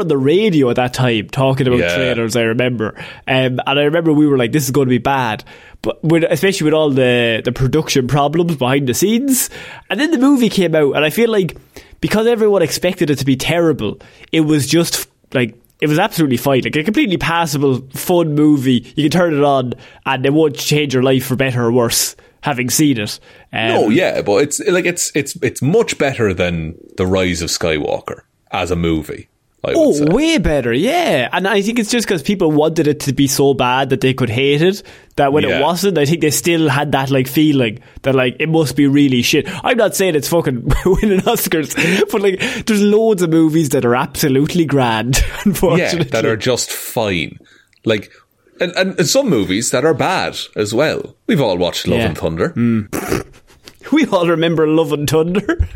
on the radio at that time talking about trailers, I remember, and I remember we were like, this is going to be bad, but especially with all the production problems behind the scenes. And then the movie came out, and I feel like because everyone expected it to be terrible, it was just like, it was absolutely fine. Like a completely passable, fun movie. You can turn it on and it won't change your life for better or worse, having seen it. No, yeah, but it's like it's much better than The Rise of Skywalker as a movie, I would say. Way better, yeah. And I think it's just because people wanted it to be so bad that they could hate it, that when it wasn't, I think they still had that like feeling that like it must be really shit. I'm not saying it's fucking winning Oscars, but like there's loads of movies that are absolutely grand, unfortunately. Yeah, that are just fine. Like and some movies that are bad as well. We've all watched Love and Thunder. Mm. We all remember Love and Thunder.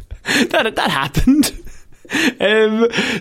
That happened.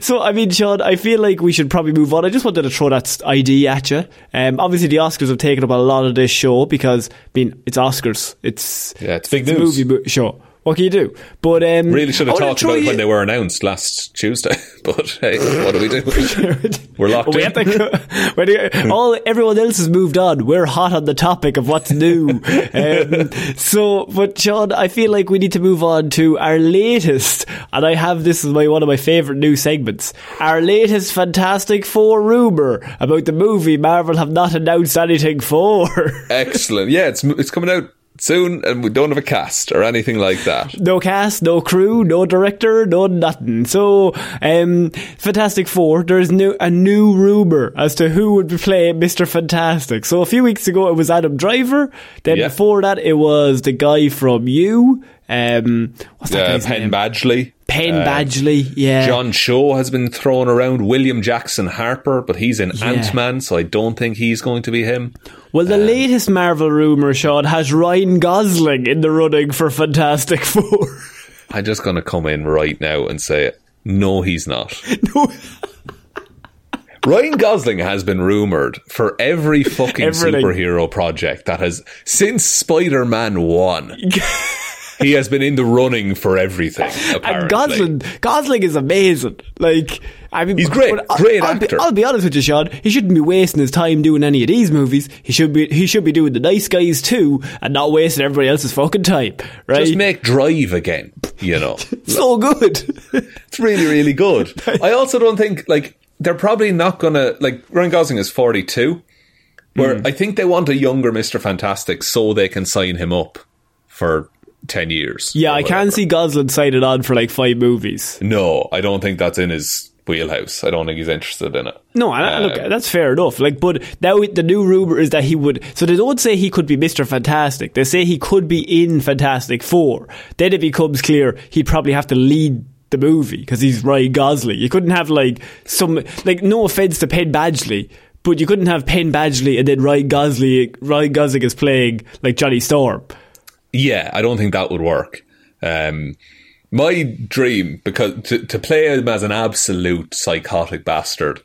So I mean, Sean, I feel like we should probably move on. I just wanted to throw that idea at you. Obviously the Oscars have taken up a lot of this show because, I mean, it's Oscars. It's big news. It's a movie show. What can you do? But really should have talked about when they were announced last Tuesday. But hey, what do we do? We're locked in. Everyone else has moved on. We're hot on the topic of what's new. But Sean, I feel like we need to move on to our latest, and I have this as one of my favourite new segments. Our latest Fantastic Four rumour about the movie Marvel have not announced anything for. Excellent. Yeah, it's coming out soon, and we don't have a cast or anything like that. No cast, no crew, no director, no nothing. So, Fantastic Four, there's a new rumour as to who would be playing Mr. Fantastic. So a few weeks ago, it was Adam Driver. Then before that, it was the guy from You. What's that guy's name? Penn Badgley. Penn Badgley, yeah. John Cho has been thrown around. William Jackson Harper, but he's in Ant-Man, so I don't think he's going to be him. Well, the latest Marvel rumour, Sean, has Ryan Gosling in the running for Fantastic Four. I'm just going to come in right now and say, no, he's not. No. Ryan Gosling has been rumoured for every fucking superhero project that has, since Spider-Man 1. He has been in the running for everything, apparently. And Gosling is amazing. Like, I mean, he's great actor. I'll be honest with you, Sean. He shouldn't be wasting his time doing any of these movies. He should be doing The Nice Guys too, and not wasting everybody else's fucking time. Right? Just make Drive again. You know, so good. It's really, really good. I also don't think they're probably not gonna Ryan Gosling is 42. Where I think they want a younger Mr. Fantastic so they can sign him up for 10 years. Yeah, I can see Gosling signing on for 5 movies. No, I don't think that's in his wheelhouse. I don't think he's interested in it. No, look, that's fair enough. But now the new rumour is that he would... So they don't say he could be Mr. Fantastic. They say he could be in Fantastic Four. Then it becomes clear he'd probably have to lead the movie because he's Ryan Gosling. You couldn't have no offence to Penn Badgley, but you couldn't have Penn Badgley and then Ryan Gosling is playing Johnny Storm. Yeah, I don't think that would work. My dream, because to play him as an absolute psychotic bastard,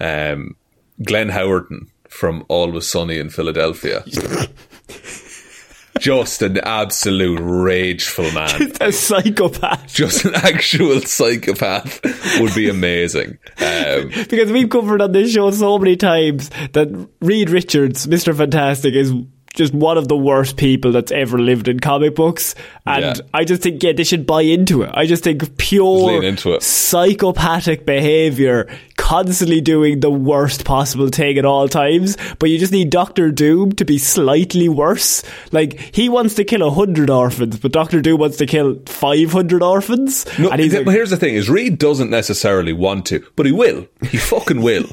Glenn Howerton from Always Sunny in Philadelphia. Just an absolute rageful man. Just a psychopath. Just an actual psychopath would be amazing. Because we've covered on this show so many times that Reed Richards, Mr. Fantastic, is... just one of the worst people that's ever lived in comic books. And I just think, they should buy into it. I just think pure psychopathic behaviour, constantly doing the worst possible thing at all times. But you just need Doctor Doom to be slightly worse. He wants to kill 100 orphans, but Doctor Doom wants to kill 500 orphans. No, and here's the thing, is Reed doesn't necessarily want to, but he will. He fucking will.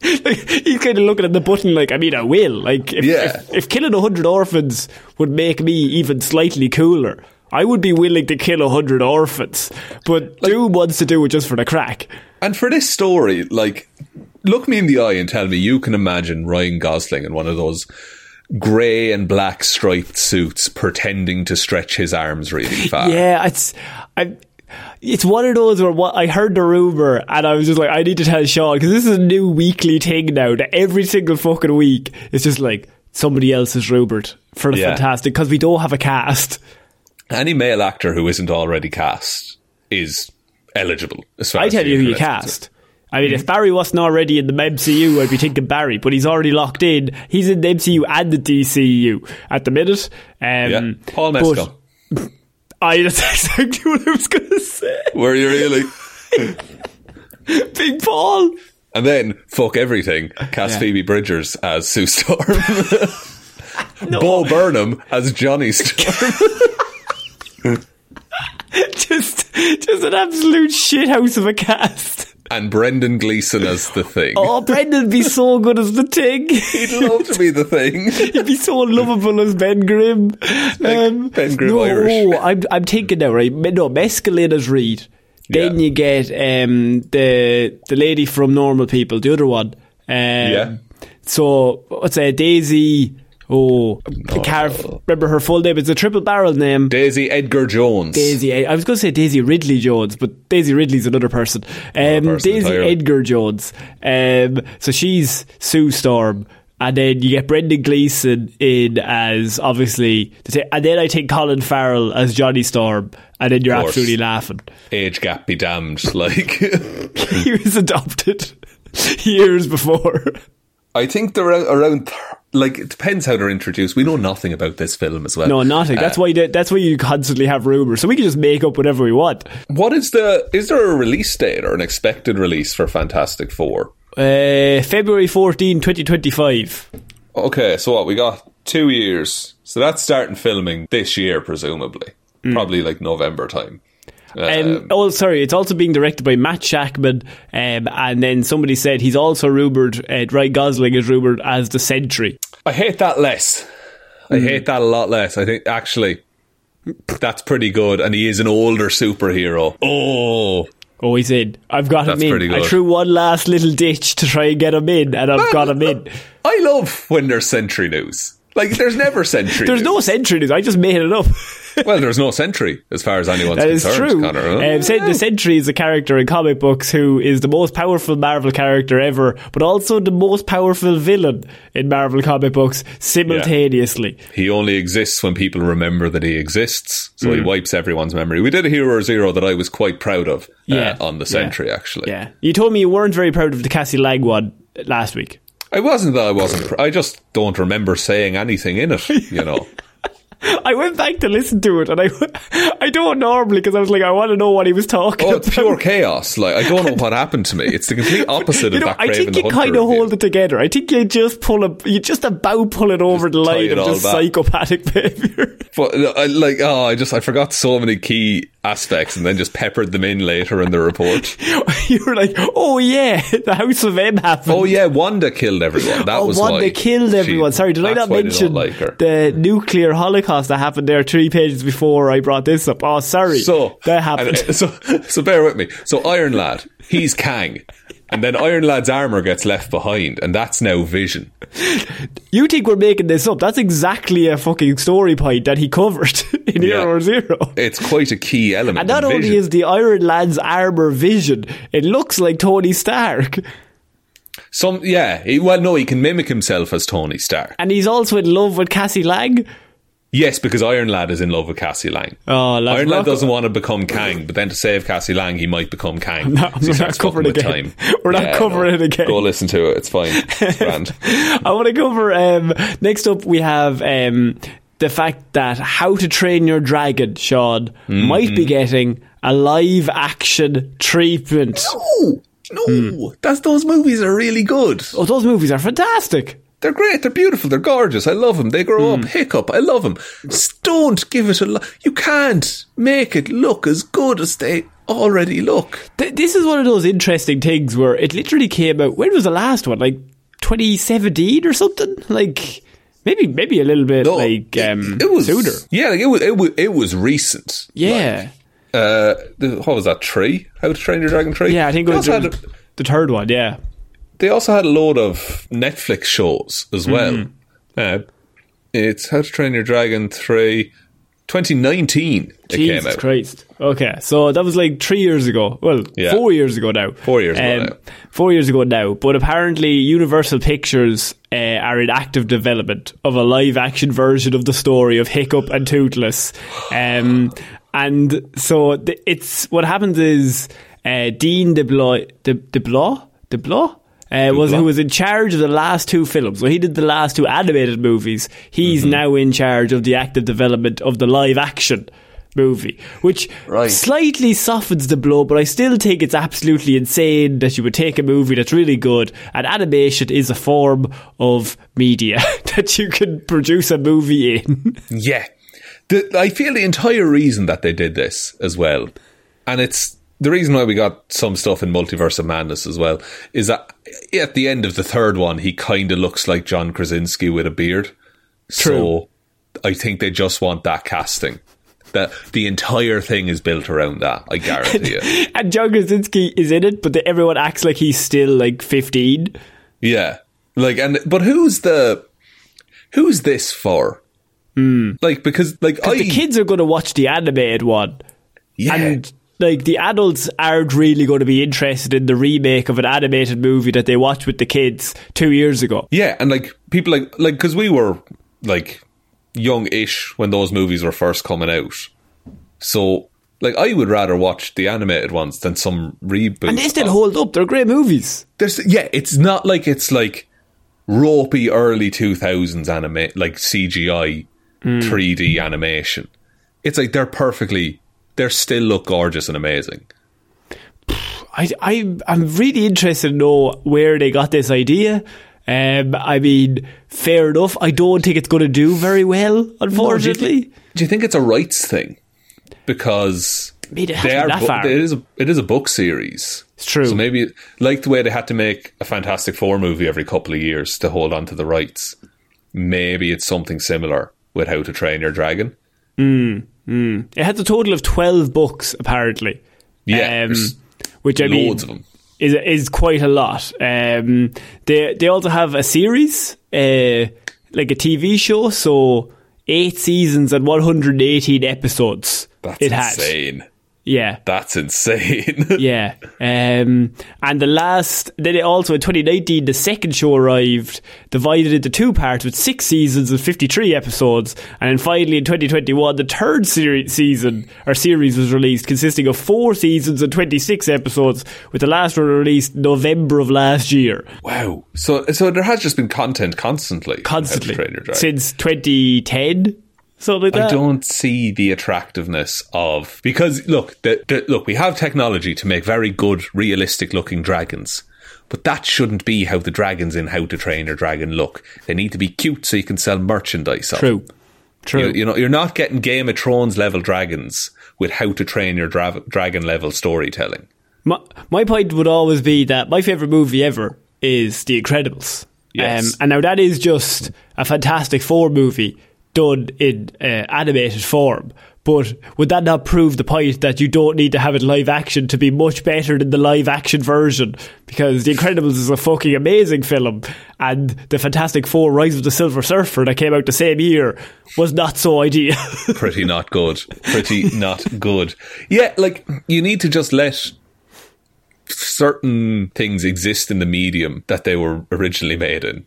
He's kind of looking at the button I will. If killing 100 orphans would make me even slightly cooler, I would be willing to kill 100 orphans. But Doom wants to do it just for the crack. And for this story, look me in the eye and tell me you can imagine Ryan Gosling in one of those grey and black striped suits pretending to stretch his arms really far. Yeah, it's one of those where I heard the rumour and I was just I need to tell Sean, because this is a new weekly thing now that every single fucking week it's just somebody else is rumoured for the Fantastic, because we don't have a cast. Any male actor who isn't already cast is eligible. I tell you who you cast. If Barry wasn't already in the MCU, I'd be thinking Barry, but he's already locked in. He's in the MCU and the DCU at the minute. Paul Mescal. That's exactly what I was going to say. Were you really? Big Paul. And then, fuck everything, cast Phoebe Bridgers as Sue Storm. No. Bo Burnham as Johnny Storm. just an absolute shithouse of a cast. And Brendan Gleeson as the Thing. Oh, Brendan would be so good as the Thing. He'd love to be the Thing. He'd be so lovable as Ben Grimm. Ben Grimm Irish. Oh, I'm thinking now, right? No, Mescal in as Reed. Then you get the lady from Normal People, the other one. So, let's say Daisy... Oh, I can't remember her full name. It's a triple barrel name. Daisy Edgar Jones. I was going to say Daisy Ridley Jones, but Daisy Ridley's another person. Daisy Edgar Jones. So she's Sue Storm. And then you get Brendan Gleeson in as, obviously... And then I think Colin Farrell as Johnny Storm. And then you're absolutely laughing. Age gap be damned. He was adopted years before. I think they're around... it depends how they're introduced. We know nothing about this film as well. No, nothing. That's why you constantly have rumours. So we can just make up whatever we want. Is there a release date or an expected release for Fantastic Four? February 14, 2025. Okay, so we got 2 years. So that's starting filming this year, presumably. Probably November time. It's also being directed by Matt Shakman, and then somebody said he's also rumoured, Ryan Gosling is rumoured as the Sentry. I hate that a lot less. I think actually That's pretty good. And he is an older superhero. Oh, he's in. I've got him in. I threw one last little ditch to try and get him in, and I've got him in. I love when there's Sentry news. Like, there's never Sentry There's news. No Sentry news. I just made it up. Well, there's no Sentry, as far as anyone's concerned. That is true. Connor. The Sentry is a character in comic books who is the most powerful Marvel character ever, but also the most powerful villain in Marvel comic books simultaneously. Yeah. He only exists when people remember that he exists, so he wipes everyone's memory. We did a Hero Zero that I was quite proud of on the Sentry, actually. Yeah. You told me you weren't very proud of the Cassie Lang one last week. I just don't remember saying anything in it, you know. I went back to listen to it, and I don't normally, because I was like, I want to know what he was talking about. Oh, it's pure chaos. Like, I don't know what happened to me. It's the complete opposite of that Brave and the Hunter. I think you kind of hold it together. I think you just pull it over the line of just psychopathic behaviour. But I forgot so many key aspects, and then just peppered them in later in the report. You were like, oh yeah, the House of M happened. Oh yeah, Wanda killed everyone. That was Wanda killed everyone. Sorry, did I not mention the nuclear holocaust that happened there 3 pages before I brought this up? Oh, sorry. So that happened. So bear with me. So Iron Lad, he's Kang. And then Iron Lad's armour gets left behind, and that's now Vision. You think we're making this up? That's exactly a fucking story point that he covered in Hero Zero. It's quite a key element. And not only is the Iron Lad's armour Vision, it looks like Tony Stark. He can mimic himself as Tony Stark. And he's also in love with Cassie Lang? Yes, because Iron Lad is in love with Cassie Lang. Iron Lad doesn't want to become Kang, but then to save Cassie Lang, he might become Kang. We're not covering it again. Go listen to it. It's fine. It's grand. I want to cover... next up, we have the fact that How to Train Your Dragon, Sean, might be getting a live-action treatment. No! Those movies are really good. Oh, those movies are fantastic. They're great, they're beautiful, they're gorgeous, I love them, they grow up, hiccup, I love them. Don't give it you can't make it look as good as they already look. This is one of those interesting things where it literally came out, when was the last one, like 2017 or something? Like, maybe a little bit it was sooner. Yeah, like it was recent. Yeah. Like, what was that, 3? How to Train Your Dragon 3? Yeah, I think it was the third one, yeah. They also had a load of Netflix shows as well. It's How to Train Your Dragon 3, 2019. Jesus came out. Christ. Okay, so that was like 3 years ago. Well, 4 years ago now. 4 years ago now. But apparently Universal Pictures are in active development of a live-action version of the story of Hiccup and Toothless. And so what happens is Dean DeBlois? Who was in charge of the last 2 films. So he did the last 2 animated movies. He's now in charge of the active development of the live action movie, which slightly softens the blow, but I still think it's absolutely insane that you would take a movie that's really good, and animation is a form of media that you can produce a movie in. Yeah. I feel the entire reason that they did this as well, and it's the reason why we got some stuff in Multiverse of Madness as well, is that at the end of the third one, he kind of looks like John Krasinski with a beard. True. So I think they just want that casting. That the entire thing is built around that, I guarantee it. And John Krasinski is in it, but everyone acts like he's still like 15. Yeah. But who's this for? Because the kids are going to watch the animated one. Yeah. And like, the adults aren't really going to be interested in the remake of an animated movie that they watched with the kids 2 years ago. Yeah, and, like, people like, because we were, like, young-ish when those movies were first coming out. So, like, I would rather watch the animated ones than some reboot. And they still hold up. They're great movies. It's not like it's, like, ropey early 2000s CGI 3D animation. It's like they're perfectly... They still look gorgeous and amazing. I'm really interested to know where they got this idea. I mean, fair enough. I don't think it's going to do very well, unfortunately. No, do you think it's a rights thing? Because it is a book series. It's true. So maybe, like the way they had to make a Fantastic Four movie every couple of years to hold on to the rights, maybe it's something similar with How to Train Your Dragon. It has a total of 12 books, apparently. Yeah, which I mean, loads of them. Is quite a lot. They also have a series, like a TV show, so 8 seasons and 118 episodes. That's insane. Yeah. That's insane. Yeah. And the last, then it also in 2019, the second show arrived, divided into 2 parts with 6 seasons and 53 episodes. And then finally in 2021, the third series was released, consisting of 4 seasons and 26 episodes, with the last one released November of last year. Wow. So there has just been content constantly. Since 2010. Like that. I don't see the attractiveness of... Because, look, we have technology to make very good, realistic-looking dragons. But that shouldn't be how the dragons in How to Train Your Dragon look. They need to be cute so you can sell merchandise off. True. You know, you're not getting Game of Thrones-level dragons with How to Train Your Dragon-level storytelling. My point would always be that my favourite movie ever is The Incredibles. Yes. And now that is just a Fantastic Four movie done in animated form, but would that not prove the point that you don't need to have it live action to be much better than the live action version? Because The Incredibles is a fucking amazing film, and the Fantastic Four Rise of the Silver Surfer that came out the same year was not so ideal. pretty not good. Yeah, like, you need to just let certain things exist in the medium that they were originally made in.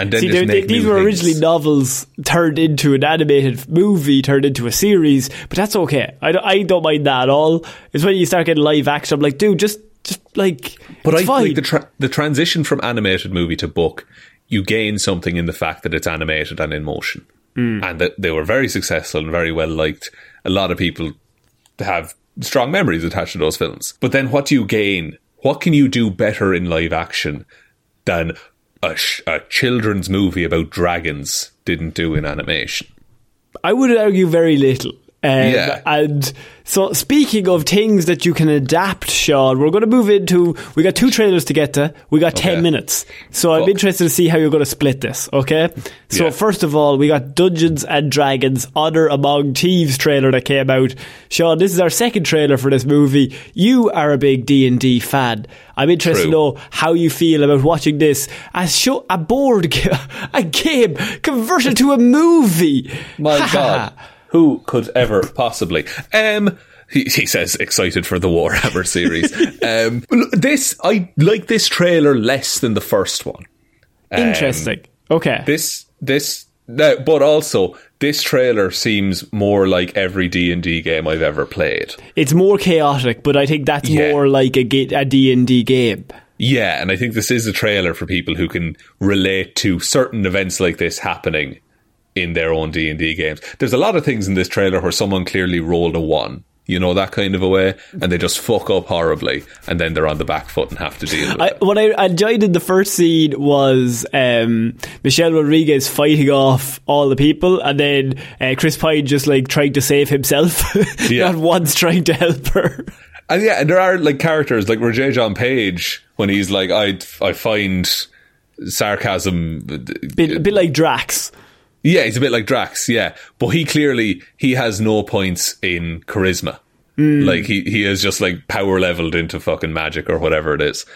And then these were originally novels turned into an animated movie, turned into a series, but that's okay. I don't mind that at all. It's when you start getting live action, I'm like, dude, just like, but it's fine. Like the transition from animated movie to book, you gain something in the fact that it's animated and in motion, and that they were very successful and very well liked. A lot of people have strong memories attached to those films. But then, what do you gain? What can you do better in live action than a children's movie about dragons didn't do in animation? I would argue very little. And so, speaking of things that you can adapt, Sean, we're going to move into... We got 2 trailers to get to. We got 10 minutes. So I'm interested to see how you're going to split this, okay? So first of all, we got Dungeons & Dragons Honor Among Thieves trailer that came out. Sean, this is our second trailer for this movie. You are a big D&D fan. I'm interested to know how you feel about watching this as a board game, a game converted to a movie. My God. Who could ever possibly? He says, excited for the Warhammer series. I like this trailer less than the first one. Interesting. Okay. But also, this trailer seems more like every D&D game I've ever played. It's more chaotic, but I think that's more like a D&D game. Yeah, and I think this is a trailer for people who can relate to certain events like this happening in their own D&D games. There's a lot of things in this trailer where someone clearly rolled a 1, you know, that kind of a way, and they just fuck up horribly, and then they're on the back foot and have to deal with it. What I enjoyed in the first scene was Michelle Rodriguez fighting off all the people, and then Chris Pine just, like, trying to save himself, not once trying to help her. And yeah, and there are, like, characters, like Roger John Page, when he's like, I find sarcasm... A bit like Drax. Yeah, he's a bit like Drax, yeah. But he has no points in charisma. Like, he is just, like, power leveled into fucking magic or whatever it is.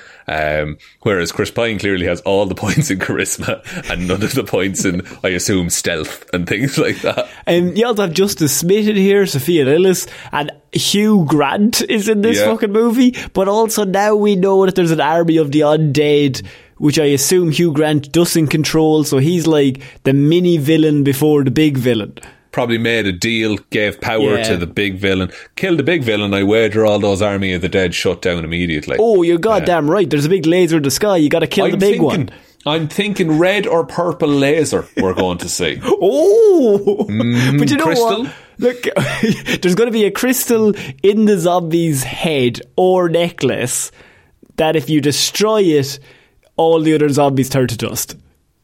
Whereas Chris Pine clearly has all the points in charisma and none of the points in, I assume, stealth and things like that. You also have Justice Smith in here, Sophia Lillis, and Hugh Grant is in this fucking movie. But also now we know that there's an army of the undead, which I assume Hugh Grant doesn't control, so he's like the mini-villain before the big villain. Probably made a deal, gave power to the big villain. Killed the big villain, I wager all those Army of the Dead shut down immediately. Oh, you're goddamn right. There's a big laser in the sky. You got to kill the big one. I'm thinking red or purple laser we're going to see. But you know crystal? What? Look, there's going to be a crystal in the zombie's head or necklace that if you destroy it, all the other zombies turn to dust.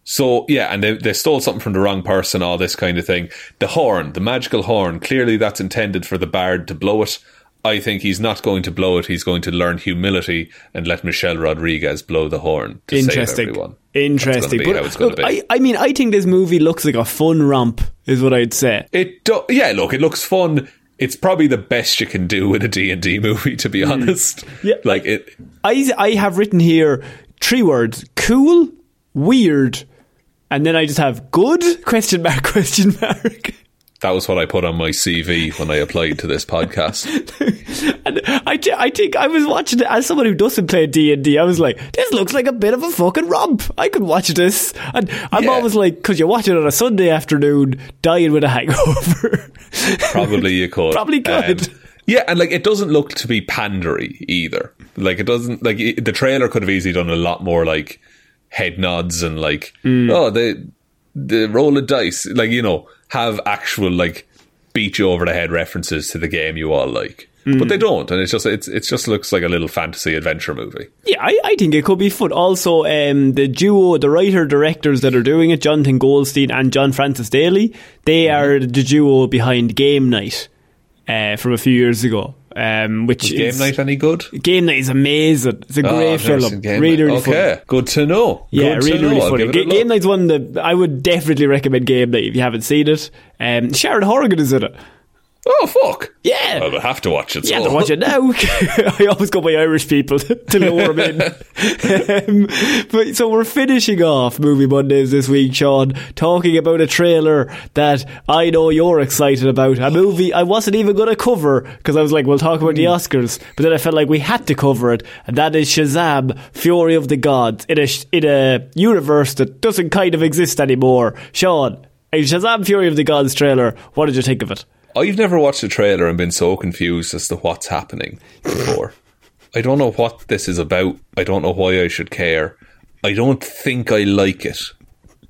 So, yeah, and they stole something from the wrong person, all this kind of thing. The horn, the magical horn, clearly that's intended for the bard to blow it. I think he's not going to blow it. He's going to learn humility and let Michelle Rodriguez blow the horn to save everyone. Interesting. I think this movie looks like a fun romp, is what I'd say. It looks fun. it's probably the best you can do with a D&D movie, to be honest. Yeah. Like it. I have written here 3 words: cool, weird, and then I just have good, question mark, question mark. That was what I put on my CV when I applied to this podcast. And I think I was watching it as someone who doesn't play D&D. I was like, this looks like a bit of a fucking romp. I could watch this. And I'm always like, because you watch it on a Sunday afternoon, dying with a hangover. Probably you could. Probably could. Yeah, and like it doesn't look to be pandery either. Like it doesn't. Like the trailer could have easily done a lot more like head nods and like oh the roll of dice, like, you know, have actual like beat you over the head references to the game you all like, but they don't, and it just looks like a little fantasy adventure movie. Yeah, I think it could be fun. Also, the duo, the writer directors that are doing it, Jonathan Goldstein and John Francis Daly, they are the duo behind Game Night from a few years ago. Which is Game Night any good? Game Night is amazing. It's a great film. Really, really fun. Good to know. Yeah, really, really funny. Game Night's one that I would definitely recommend. Game Night, if you haven't seen it. Sharon Horgan is in it. Oh, fuck. Yeah. Well, I have to watch it. Yeah, so. I have to watch it now. I always go by Irish people to lure them in. But, so we're finishing off Movie Mondays this week, Sean, talking about a trailer that I know you're excited about. A movie I wasn't even going to cover because I was like, we'll talk about the Oscars. But then I felt like we had to cover it. And that is Shazam, Fury of the Gods, in a universe that doesn't kind of exist anymore. Sean, a Shazam, Fury of the Gods trailer, what did you think of it? I've never watched a trailer and been so confused as to what's happening before. I don't know what this is about. I don't know why I should care. I don't think I like it.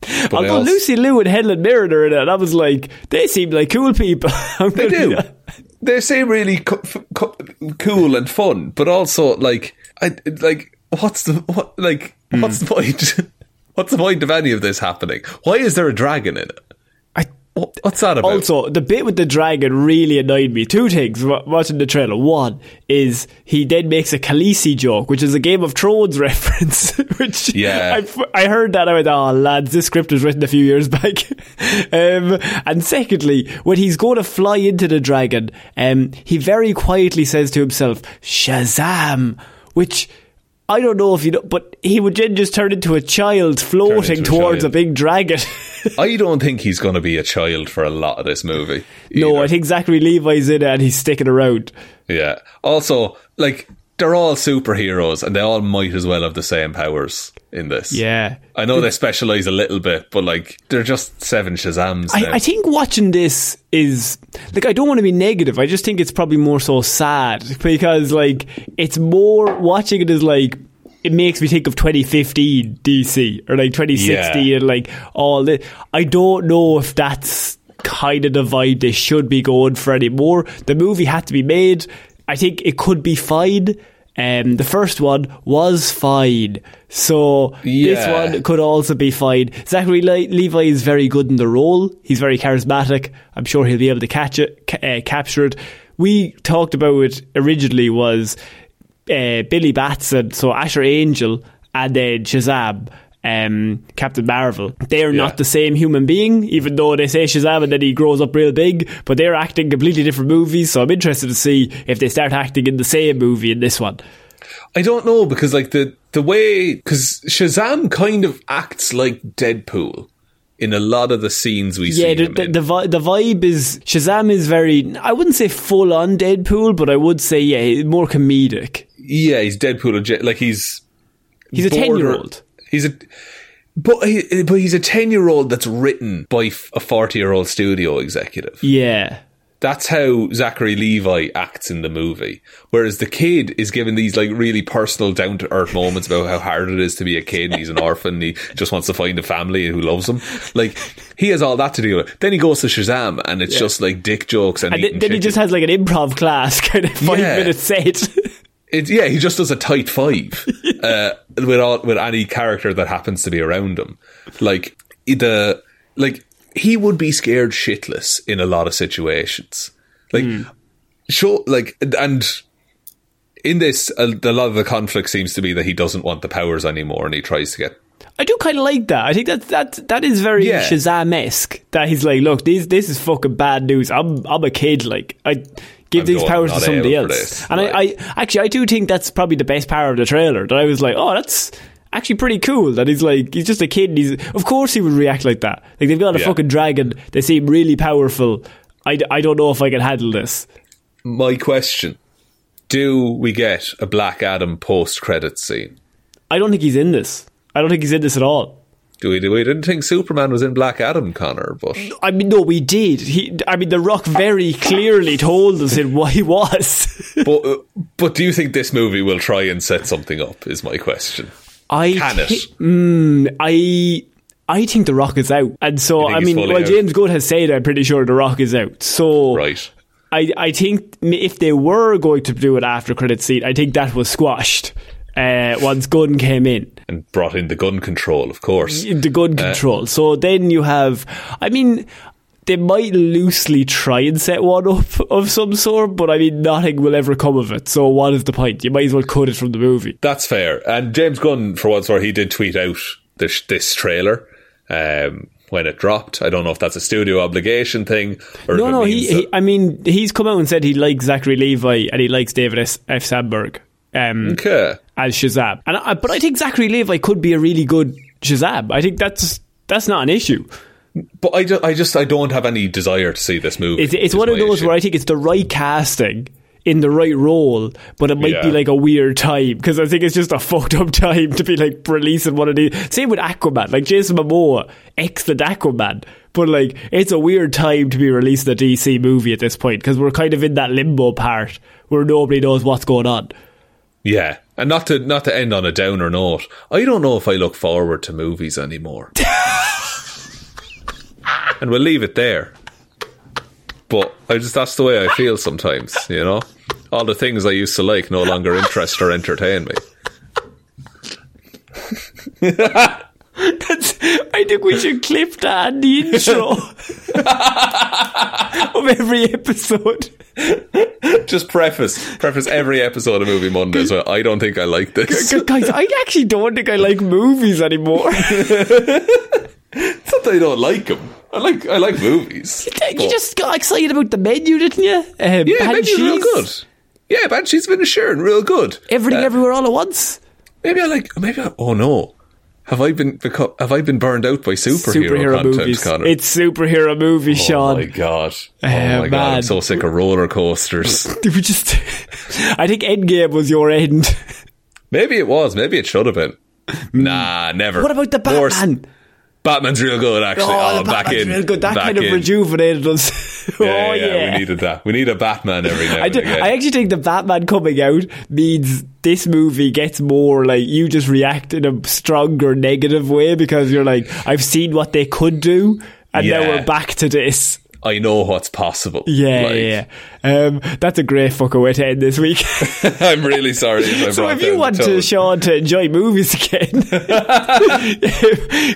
But although Lucy Liu and Helen Mirren are in it, and I was like, they seem like cool people. They do. They seem really cool and fun, but also like, what's the point? What's the point of any of this happening? Why is there a dragon in it? What's that about? Also, the bit with the dragon really annoyed me. 2 things watching the trailer. 1 is he then makes a Khaleesi joke, which is a Game of Thrones reference. Which I heard that, I went, oh lads, this script was written a few years back. And secondly, when he's going to fly into the dragon, he very quietly says to himself, Shazam, which I don't know if you know, but he would then just turn into a child floating towards a big dragon. I don't think he's going to be a child for a lot of this movie. No, I think Zachary Levi's in it and he's sticking around. Yeah. Also, like, they're all superheroes and they all might as well have the same powers in this. Yeah. I know they specialise a little bit, but, like, they're just 7 Shazams. I think watching this is, like, I don't want to be negative. I just think it's probably more so sad because, like, it's more, watching it is, like, it makes me think of 2015 DC or like 2016 and like all this. I don't know if that's kind of the vibe they should be going for anymore. The movie had to be made. I think it could be fine. The first one was fine. So this one could also be fine. Zachary Levi is very good in the role. He's very charismatic. I'm sure he'll be able to capture it. We talked about it originally was Billy Batson, so Asher Angel, and then Shazam, Captain Marvel. They are not the same human being, even though they say Shazam and then he grows up real big, but they're acting completely different movies, so I'm interested to see if they start acting in the same movie in this one. I don't know, because like the way, because Shazam kind of acts like Deadpool in a lot of the scenes we see him in. The vibe is, Shazam is very, I wouldn't say full on Deadpool, but I would say, more comedic. Yeah, he's Deadpool, like he's a 10-year-old. But he's a 10-year-old that's written by a 40-year-old studio executive. Yeah. That's how Zachary Levi acts in the movie. Whereas the kid is given these like really personal down-to-earth moments about how hard it is to be a kid. He's an orphan. He just wants to find a family who loves him. Like, he has all that to deal with. Then he goes to Shazam and it's just like dick jokes and eating chicken. He just has like an improv class kind of 5-minute set. He just does a tight 5 with any character that happens to be around him. Like, he would be scared shitless in a lot of situations. Like, and in this, a lot of the conflict seems to be that he doesn't want the powers anymore and he tries to get I do kind of like that. I think that is very Shazam-esque. That he's like, look, this is fucking bad news. I'm a kid. Like, I give these powers to somebody else. And I do think that's probably the best part of the trailer. That I was like, oh, that's actually pretty cool. That he's like, he's just a kid. And of course he would react like that. Like, they've got a fucking dragon. They seem really powerful. I don't know if I can handle this. My question: do we get a Black Adam post-credits scene? I don't think he's in this. I don't think he's in this at all. We didn't think Superman was in Black Adam, Connor, but... I mean, no, we did. The Rock very clearly told us in what he was. But do you think this movie will try and set something up, is my question. Can it? I think The Rock is out. And so, James Gunn has said, I'm pretty sure The Rock is out. So... Right. I think if they were going to do an after-credit scene, I think that was squashed once Gunn came in. And brought in the gun control, of course. The gun control. So then you have... I mean, they might loosely try and set one up of some sort, but I mean, nothing will ever come of it. So what is the point? You might as well cut it from the movie. That's fair. And James Gunn, for what's worth, he did tweet out this trailer. When it dropped. I don't know if that's a studio obligation thing. Or no, he's come out and said he likes Zachary Levi and he likes David F. Sandberg as Shazam. And but I think Zachary Levi could be a really good Shazam. I think that's not an issue. But I don't have any desire to see this movie. It's one of those where I think it's the right casting in the right role, but it might be like a weird time, because I think it's just a fucked up time to be like releasing one of these. Same with Aquaman, like Jason Momoa, excellent Aquaman, but like it's a weird time to be releasing a DC movie at this point, because we're kind of in that limbo part where nobody knows what's going on. Yeah, and not to end on a downer note, I don't know if I look forward to movies anymore. And we'll leave it there. But that's the way I feel sometimes, you know? All the things I used to like no longer interest or entertain me. I think we should clip that in the intro of every episode. Just preface every episode of Movie Monday. So I don't think I like this. Guys, I actually don't think I like movies anymore. It's not that I don't like them. I like movies. You just got excited about the menu, didn't you? Yeah, menu's real good. Yeah, Banshees of Inisherin, real good. Everything, everywhere, all at once. Have I been burned out by superhero content, movies, Connor? It's superhero movie, Sean. Oh my god, I'm so sick of roller coasters. I think Endgame was your end. Maybe it was. Maybe it should have been. Nah, never. What about the Batman? Batman's real good, actually. Oh, back in. Real good. That kind of rejuvenated us. Yeah, we needed that. We need a Batman every now and again. I actually think the Batman coming out means this movie gets more like, you just react in a stronger negative way, because you're like, I've seen what they could do, and now we're back to this. I know what's possible. That's a great fucking way to end this week. I'm really sorry if I brought down the tone. So if you want Sean to enjoy movies again,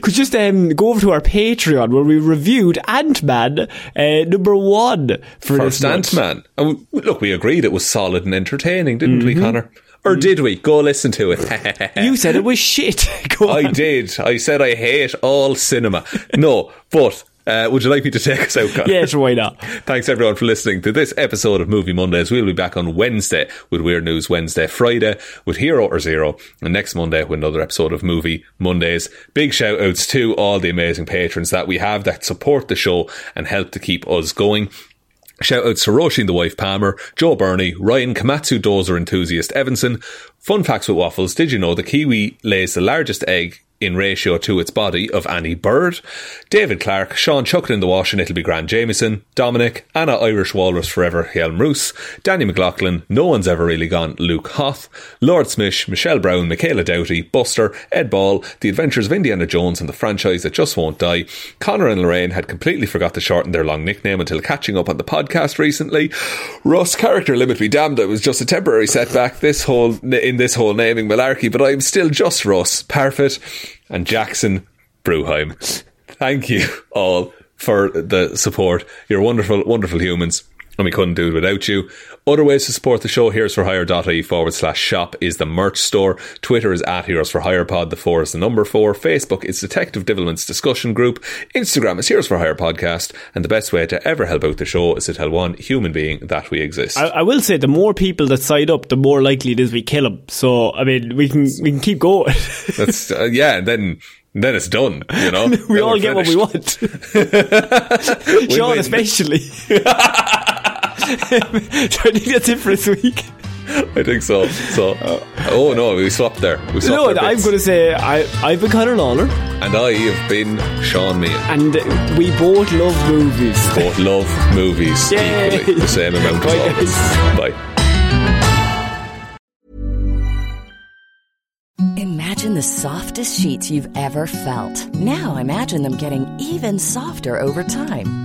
could just go over to our Patreon, where we reviewed Ant-Man number 1 for this month. First Ant-Man. Look, we agreed it was solid and entertaining, didn't we, Connor? Or did we? Go listen to it. You said it was shit. I did. I said I hate all cinema. No, but... would you like me to take us out, Connor? Yeah, sure, why not? Thanks everyone for listening to this episode of Movie Mondays. We'll be back on Wednesday with Weird News Wednesday, Friday with Hero or Zero, and next Monday with another episode of Movie Mondays. Big shout outs to all the amazing patrons that we have that support the show and help to keep us going. Shout outs to Roisin the Wife Palmer, Joe Burney, Ryan, Komatsu Dozer Enthusiast Evanson. Fun facts with waffles: did you know the kiwi lays the largest egg in ratio to its body of any bird? David Clark, Sean Chuck It in the Wash and It'll Be Grand Jameson, Dominic, Anna Irish Walrus Forever, Helm Roos, Danny McLaughlin, No One's Ever Really Gone, Luke Hoth, Lord Smish, Michelle Brown, Michaela Doughty, Buster, Ed Ball, The Adventures of Indiana Jones and the Franchise That Just Won't Die. Connor and Lorraine had completely forgot to shorten their long nickname until catching up on the podcast recently. Russ, character limit be damned, it was just a temporary setback in this whole naming malarkey, but I'm still just Russ Parfit. And Jackson Bruheim, thank you all for the support. You're wonderful, wonderful humans. and we couldn't do it without you. Other ways to support the show, heresforhire.ie/shop is the merch store. Twitter is @HeresForHirePod, the 4 is the number 4. Facebook is Detective Divilment's discussion group. Instagram is Here's For Hire Podcast. And the best way to ever help out the show is to tell one human being that we exist. I will say, the more people that sign up, the more likely it is we kill them. So, I mean, we can keep going. That's, yeah, then it's done, you know. We all get finished. What we want. We Sean win. Especially. So I think that's it for this week. I think so. Oh no, we swapped there. I'm going to say I've been Connor Lawler. And I have been Sean Meehan. And we both love movies. Both love movies equally. The same amount of always. Bye. Imagine the softest sheets you've ever felt. Now imagine them getting even softer over time.